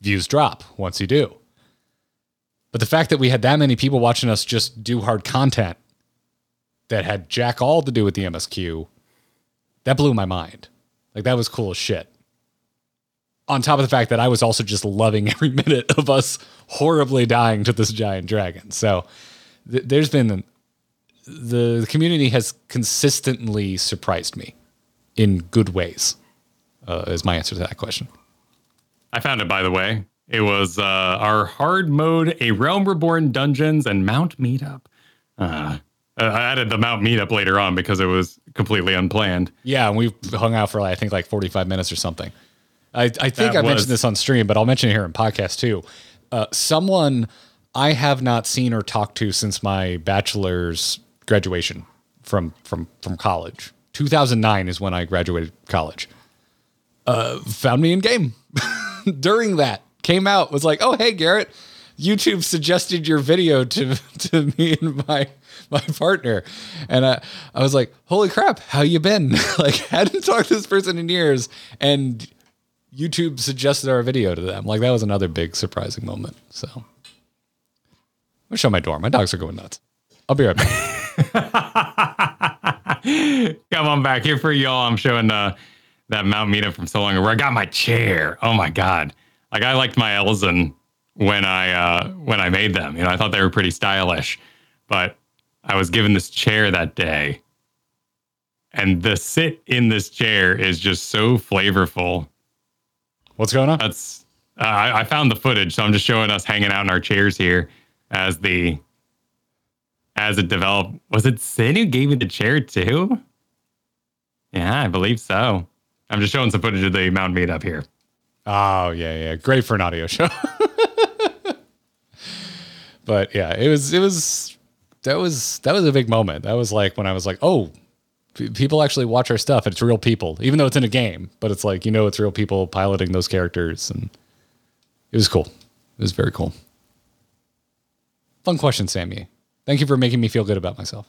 views drop once you do. But the fact that we had that many people watching us just do hard content that had jack all to do with the MSQ, that blew my mind. Like that was cool as shit. On top of the fact that I was also just loving every minute of us horribly dying to this giant dragon. So there's been the community has consistently surprised me in good ways. Is my answer to that question. I found it, by the way. It was our hard mode, A Realm Reborn Dungeons, and Mount Meetup. I added the Mount Meetup later on because it was completely unplanned. Yeah, and we hung out for, I think, like 45 minutes or something. I think I mentioned this on stream, but I'll mention it here in podcast, too. Someone I have not seen or talked to since my bachelor's graduation from college. 2009 is when I graduated college. Found me in game during that. Came out, was like, oh, hey, Garrett, YouTube suggested your video to me and my partner. And I was like, holy crap, how you been? Like, hadn't talked to this person in years. And YouTube suggested our video to them. Like, that was another big surprising moment. So I'm gonna show my door. My dogs are going nuts. I'll be right back. Come on back here for y'all. I'm showing that Mount Meetup from so long ago where I got my chair. Oh, my God. Like, I liked my Elzen when I made them. You know, I thought they were pretty stylish, but I was given this chair that day, and the sit in this chair is just so flavorful. What's going on? That's I found the footage, so I'm just showing us hanging out in our chairs here as it developed. Was it Sin who gave me the chair too? Yeah, I believe so. I'm just showing some footage of the Mount Meetup here. Oh, yeah. Great for an audio show. But yeah, that was a big moment. That was like when I was like, oh, people actually watch our stuff. It's real people, even though it's in a game, but it's like, you know, it's real people piloting those characters. And it was cool. It was very cool. Fun question, Sammy. Thank you for making me feel good about myself.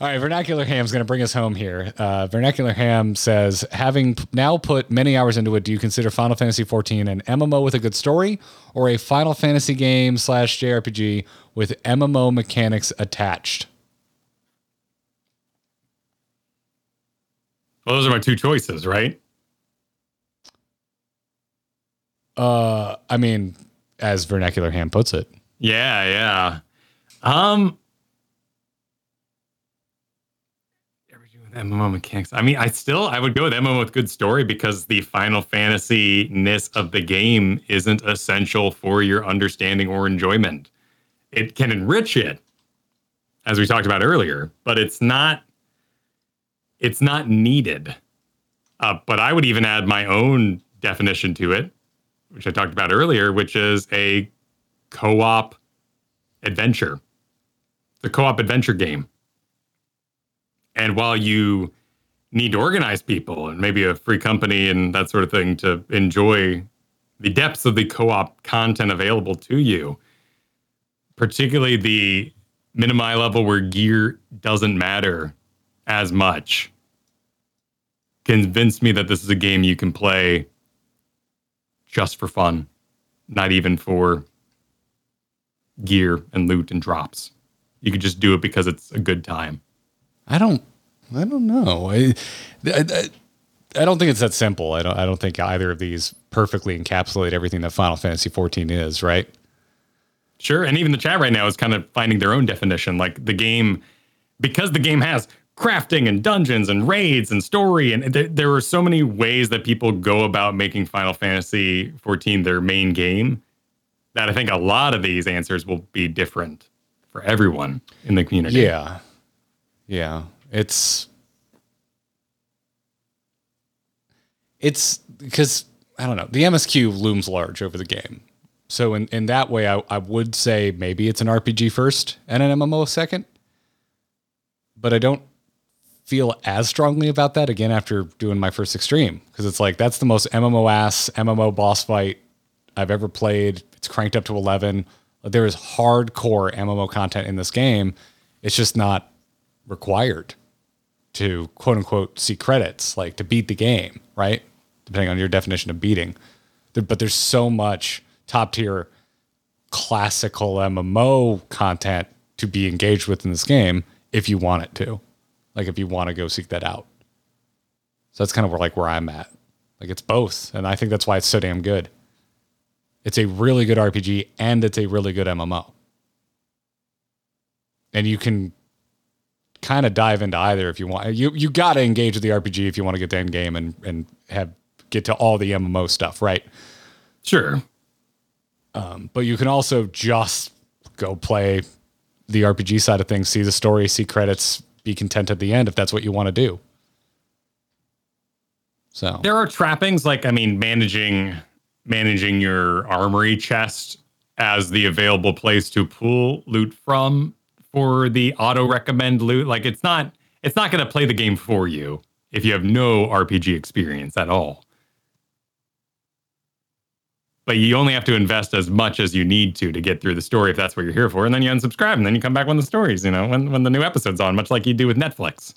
All right, Vernacular Ham's going to bring us home here. Vernacular Ham says, having now put many hours into it, do you consider Final Fantasy 14 an MMO with a good story or a Final Fantasy game / JRPG with MMO mechanics attached? Well, those are my two choices, right? I mean, as Vernacular Ham puts it. Yeah. MMO mechanics. I mean, I would go with MMO with good story because the Final Fantasy-ness of the game isn't essential for your understanding or enjoyment. It can enrich it, as we talked about earlier, but it's not needed. But I would even add my own definition to it, which I talked about earlier, which is a co-op adventure. The co-op adventure game. And while you need to organize people and maybe a free company and that sort of thing to enjoy the depths of the co-op content available to you, particularly the minimi level where gear doesn't matter as much, convinced me that this is a game you can play just for fun, not even for gear and loot and drops. You could just do it because it's a good time. I don't know. I don't think it's that simple. I don't think either of these perfectly encapsulate everything that Final Fantasy 14 is, right? Sure, and even the chat right now is kind of finding their own definition. Like the game, because the game has crafting and dungeons and raids and story, and there are so many ways that people go about making Final Fantasy 14 their main game that I think a lot of these answers will be different for everyone in the community. Yeah, it's because, I don't know, the MSQ looms large over the game. So in that way, I would say maybe it's an RPG first and an MMO second. But I don't feel as strongly about that, again, after doing my first Extreme. Because it's like, that's the most MMO-ass, MMO boss fight I've ever played. It's cranked up to 11. There is hardcore MMO content in this game. It's just not required to quote unquote see credits, like to beat the game, right? Depending on your definition of beating. But there's so much top tier classical MMO content to be engaged with in this game if you want it to. Like if you want to go seek that out. So that's kind of where I'm at. Like it's both. And I think that's why it's so damn good. It's a really good RPG and it's a really good MMO. and you can kind of dive into either if you want. You got to engage with the RPG if you want to get to end game and get to all the MMO stuff, right? Sure. But you can also just go play the RPG side of things, see the story, see credits, be content at the end if that's what you want to do. So there are trappings like, I mean, managing your armory chest as the available place to pull loot from for the auto recommend loot. Like it's not going to play the game for you if you have no RPG experience at all. But you only have to invest as much as you need to get through the story if that's what you're here for. And then you unsubscribe and then you come back when the story's, when the new episode's on, much like you do with Netflix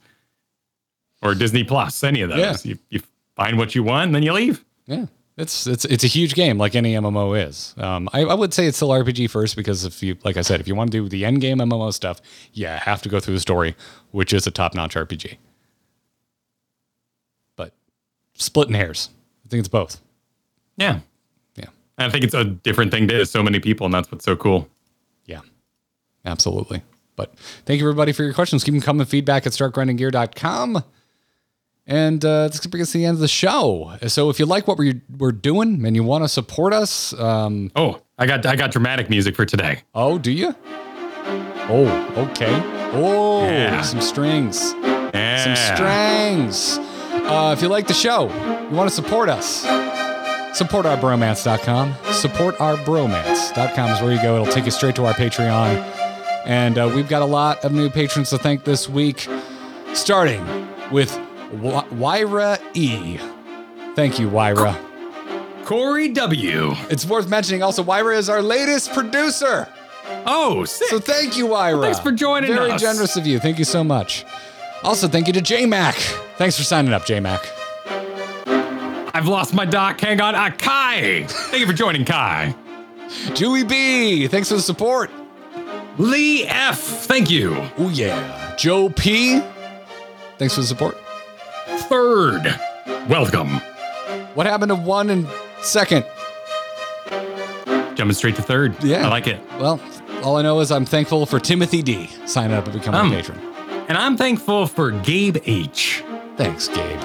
or Disney Plus, any of those. Yeah. You find what you want and then you leave. Yeah, it's a huge game like any MMO is. I would say it's still RPG first because if you want to do the end game MMO stuff, yeah, have to go through the story, which is a top-notch RPG. But splitting hairs. I think it's both. Yeah. I think it's a different thing to so many people, and that's what's so cool. Yeah, absolutely. But thank you, everybody, for your questions. Keep them coming. Feedback at startgrindinggear.com. And that's going to bring us to the end of the show. So if you like what we're doing and you want to support us... I got dramatic music for today. Oh, do you? Oh, okay. Oh, yeah. Some strings. Yeah. Some strings. If you like the show, you want to support us... SupportOurBromance.com. SupportOurBromance.com is where you go. It'll take you straight to our Patreon. And we've got a lot of new patrons to thank this week, starting with Wyra E. Thank you, Wyra. Corey W. It's worth mentioning also, Wyra is our latest producer. Oh, sick. So thank you, Wyra. Well, thanks for joining us. Very generous of you. Thank you so much. Also, thank you to JMac. Thanks for signing up, JMac. I've lost my doc. Hang on. Kai. Thank you for joining, Kai. Julie B. Thanks for the support. Lee F. Thank you. Oh, yeah. Joe P. Thanks for the support. Third. Welcome. What happened to 1 and 2nd? Jumping straight to 3rd. Yeah. I like it. Well, all I know is I'm thankful for Timothy D. signing up and becoming a patron. And I'm thankful for Gabe H. Thanks, Gabe.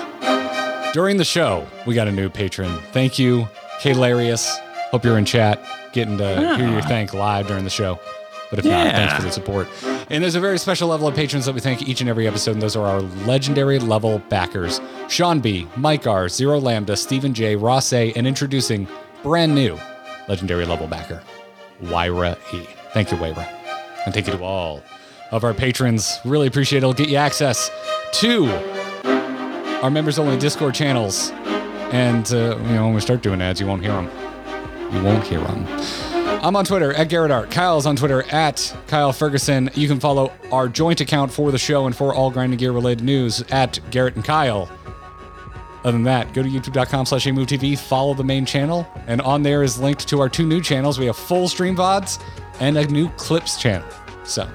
During the show, we got a new patron. Thank you, Kalarius. Hope you're in chat, getting to hear your thank live during the show. But if not, thanks for the support. And there's a very special level of patrons that we thank each and every episode, and those are our legendary level backers. Sean B, Mike R, Zero Lambda, Stephen J, Ross A, and introducing brand new legendary level backer, Wyra E. Thank you, Wyra. And thank you to all of our patrons. Really appreciate it. It'll get you access to... our members-only Discord channels, and when we start doing ads, you won't hear them. You won't hear them. I'm on Twitter at Garrett Art. Kyle's on Twitter at Kyle Ferguson. You can follow our joint account for the show and for all Grinding Gear-related news at Garrett and Kyle. Other than that, go to YouTube.com/AMoveTV, follow the main channel, and on there is linked to our 2 new channels. We have full stream VODs and a new clips channel. So...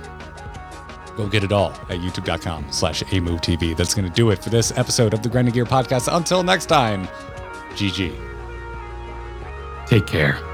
go get it all at youtube.com/AMoveTV. That's going to do it for this episode of the Grinding Gear Podcast. Until next time, GG. Take care.